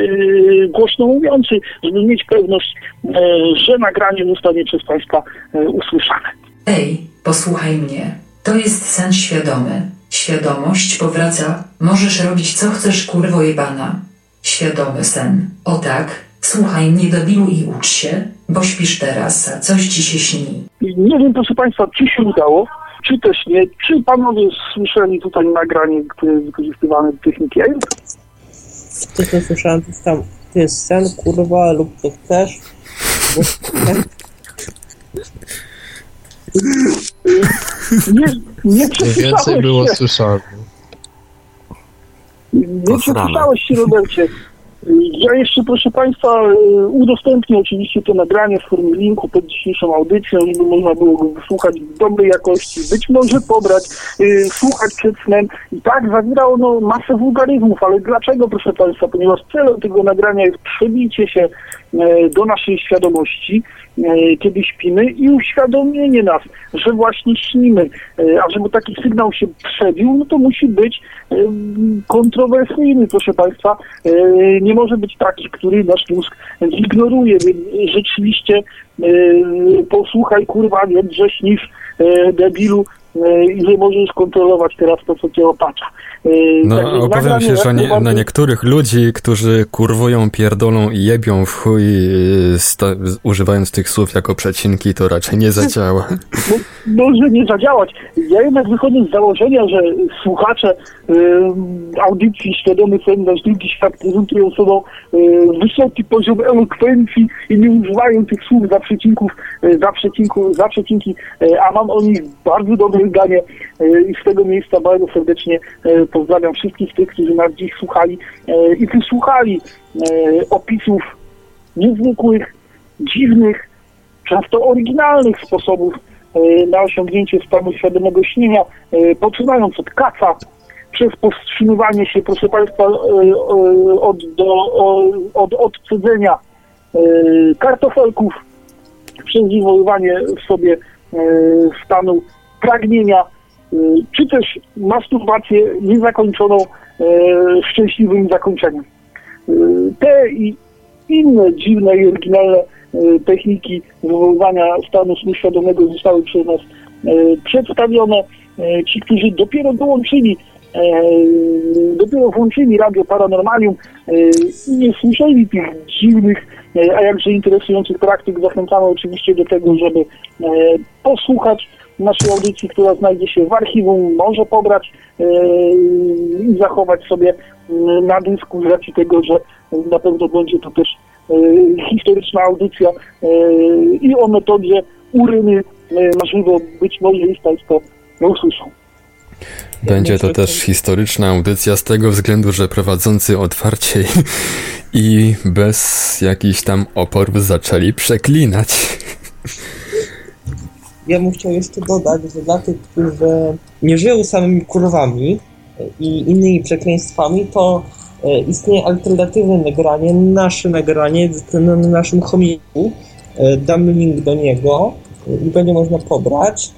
głośno mówiący, żeby mieć pewność, e, że nagranie zostanie przez Państwa e, usłyszane. Ej, posłuchaj mnie. To jest sen świadomy. Świadomość powraca. Możesz robić co chcesz, kurwo jebana. Świadomy sen. O tak. Słuchaj, nie debilu i ucz się, bo śpisz teraz, a coś ci się śni. Nie wiem, proszę Państwa, czy się udało, czy też nie. Czy Panowie słyszeli tutaj nagranie, które jest wykorzystywane w technice? To, co słyszałem, to jest tam, to jest sen, kurwa, lub co chcesz. Nie, nie przesłyszałeś więcej było się. Słyszalne. Nie przesłyszałeś się, Robercie. Ja jeszcze, proszę Państwa, udostępnię oczywiście to nagranie w formie linku pod dzisiejszą audycją, żeby można było go wysłuchać w dobrej jakości, być może pobrać, yy, słuchać przed snem. I tak, zawiera ono masę wulgaryzmów, ale dlaczego, proszę Państwa? Ponieważ celem tego nagrania jest przebicie się yy, do naszej świadomości, yy, kiedy śpimy i uświadomienie nas, że właśnie śnimy. Yy, a żeby taki sygnał się przebił, no to musi być yy, kontrowersyjny, proszę Państwa. Yy, nie może być taki, który nasz mózg ignoruje, więc rzeczywiście yy, posłuchaj, kurwa, nie drzesz niż yy, debilu i yy, że możesz kontrolować teraz to, co cię opacza. Yy, no tak, obawiam się, że nie, na niektórych ludzi, którzy kurwują, pierdolą i jebią w chuj, sta- używając tych słów jako przecinki, to raczej nie zadziała. No, może nie zadziałać. Ja jednak wychodzę z założenia, że słuchacze yy, audycji Świadomy Sen, Nasz Drugi Świat prezentują sobą yy, wysoki poziom elokwencji i nie używają tych słów za przecinków, yy, za, przecinku, za przecinki, yy, a mam o nich bardzo dobre zdanie yy, i z tego miejsca bardzo serdecznie yy, pozdrawiam wszystkich tych, którzy nas dziś słuchali e, i wysłuchali e, opisów niezwykłych, dziwnych, często oryginalnych sposobów e, na osiągnięcie stanu świadomego śnienia, e, poczynając od kaca, przez powstrzymywanie się, proszę Państwa, e, od, do, o, od odcedzenia e, kartofelków, przez wywoływanie w sobie e, stanu pragnienia, czy też masturbację niezakończoną e, szczęśliwym zakończeniem. E, te i inne dziwne i oryginalne e, techniki wywoływania stanu snu świadomego zostały przez nas e, przedstawione. E, ci, którzy dopiero dołączyli, e, dopiero włączyli Radio Paranormalium e, i nie słyszeli tych dziwnych, e, a jakże interesujących praktyk, zachęcamy oczywiście do tego, żeby e, posłuchać naszej audycji, która znajdzie się w archiwum, może pobrać yy, i zachować sobie yy, na dysku z racji tego, że na pewno będzie to też yy, historyczna audycja yy, i o metodzie uryny yy, możliwe być może i Państwo usłyszą. Będzie to też historyczna audycja z tego względu, że prowadzący otwarcie i bez jakichś tam oporów zaczęli przeklinać. Ja bym chciał jeszcze dodać, że dla tych, którzy nie żyją samymi kurwami i innymi przekleństwami, to istnieje alternatywne nagranie, nasze nagranie na naszym chomiku. Damy link do niego i będzie można pobrać.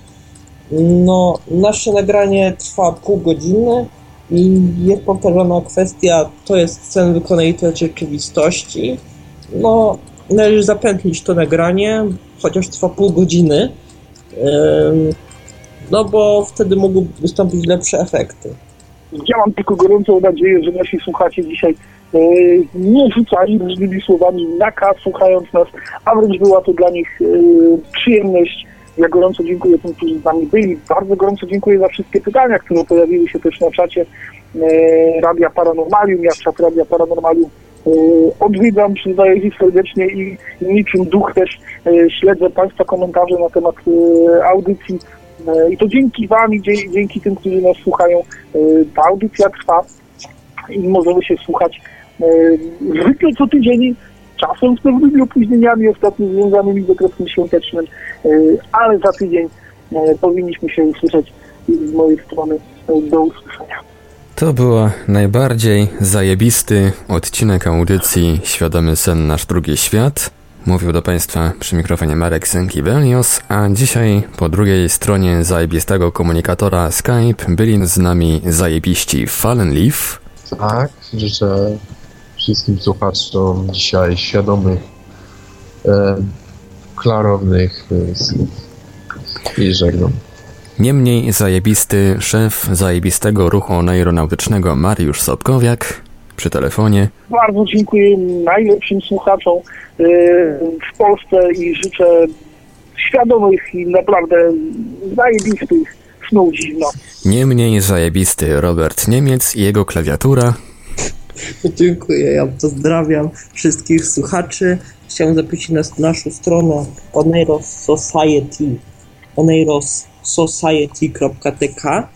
No, nasze nagranie trwa pół godziny i jest powtarzana kwestia, to jest sen wykonanej rzeczywistości. No, należy zapętlić to nagranie, chociaż trwa pół godziny, no bo wtedy mogą wystąpić lepsze efekty. Ja mam tylko gorącą nadzieję, że nasi słuchacze dzisiaj nie rzucali różnymi słowami na K, słuchając nas, a wręcz była to dla nich przyjemność. Ja gorąco dziękuję tym, którzy z nami byli. Bardzo gorąco dziękuję za wszystkie pytania, które pojawiły się też na czacie e, Radia Paranormalium. Ja czat Radia Paranormalium e, odwiedzam, przyznaję się serdecznie i niczym duch też e, śledzę Państwa komentarze na temat e, audycji. E, I to dzięki Wam i dzięki, dzięki tym, którzy nas słuchają. E, ta audycja trwa i możemy się słuchać e, zwykle co tydzień. Czasem z pewnymi opóźnieniami ostatnio związanymi z okresem świątecznym, ale za tydzień powinniśmy się usłyszeć i z mojej strony do usłyszenia. To była najbardziej zajebisty odcinek audycji Świadomy Sen, Nasz Drugi Świat. Mówił do Państwa przy mikrofonie Marek Senkiewelios, a dzisiaj po drugiej stronie zajebistego komunikatora Skype byli z nami zajebiści Fallen Leaf. Tak, życzę wszystkim słuchaczom dzisiaj świadomych, e, klarownych e, i żegnam. Niemniej zajebisty szef zajebistego ruchu oneironautycznego Mariusz Sobkowiak przy telefonie. Bardzo dziękuję najlepszym słuchaczom e, w Polsce i życzę świadomych i naprawdę zajebistych snów zimno. Niemniej zajebisty Robert Niemiec i jego klawiatura. Dziękuję, ja pozdrawiam wszystkich słuchaczy. Chciałem zaprosić nas na naszą stronę Oneiros Society, oneiros society kropka t k,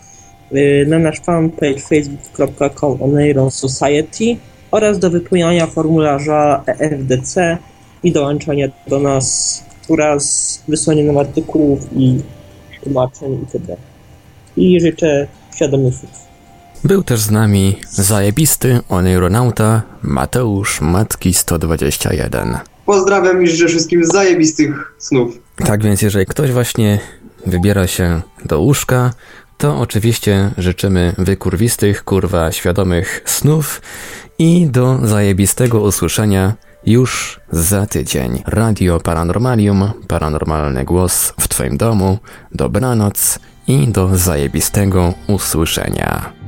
na nasz fanpage facebook kropka com Oneiros Society oraz do wypełniania formularza E F D C i dołączania do nas oraz wysłania nam artykułów i tłumaczeń itd. I życzę świadomych słów. Był też z nami zajebisty oneironauta Mateusz Matki sto dwadzieścia jeden. Pozdrawiam i życzę wszystkim zajebistych snów. Tak więc jeżeli ktoś właśnie wybiera się do łóżka, to oczywiście życzymy wykurwistych, kurwa świadomych snów i do zajebistego usłyszenia już za tydzień. Radio Paranormalium, paranormalny głos w Twoim domu. Dobranoc i do zajebistego usłyszenia.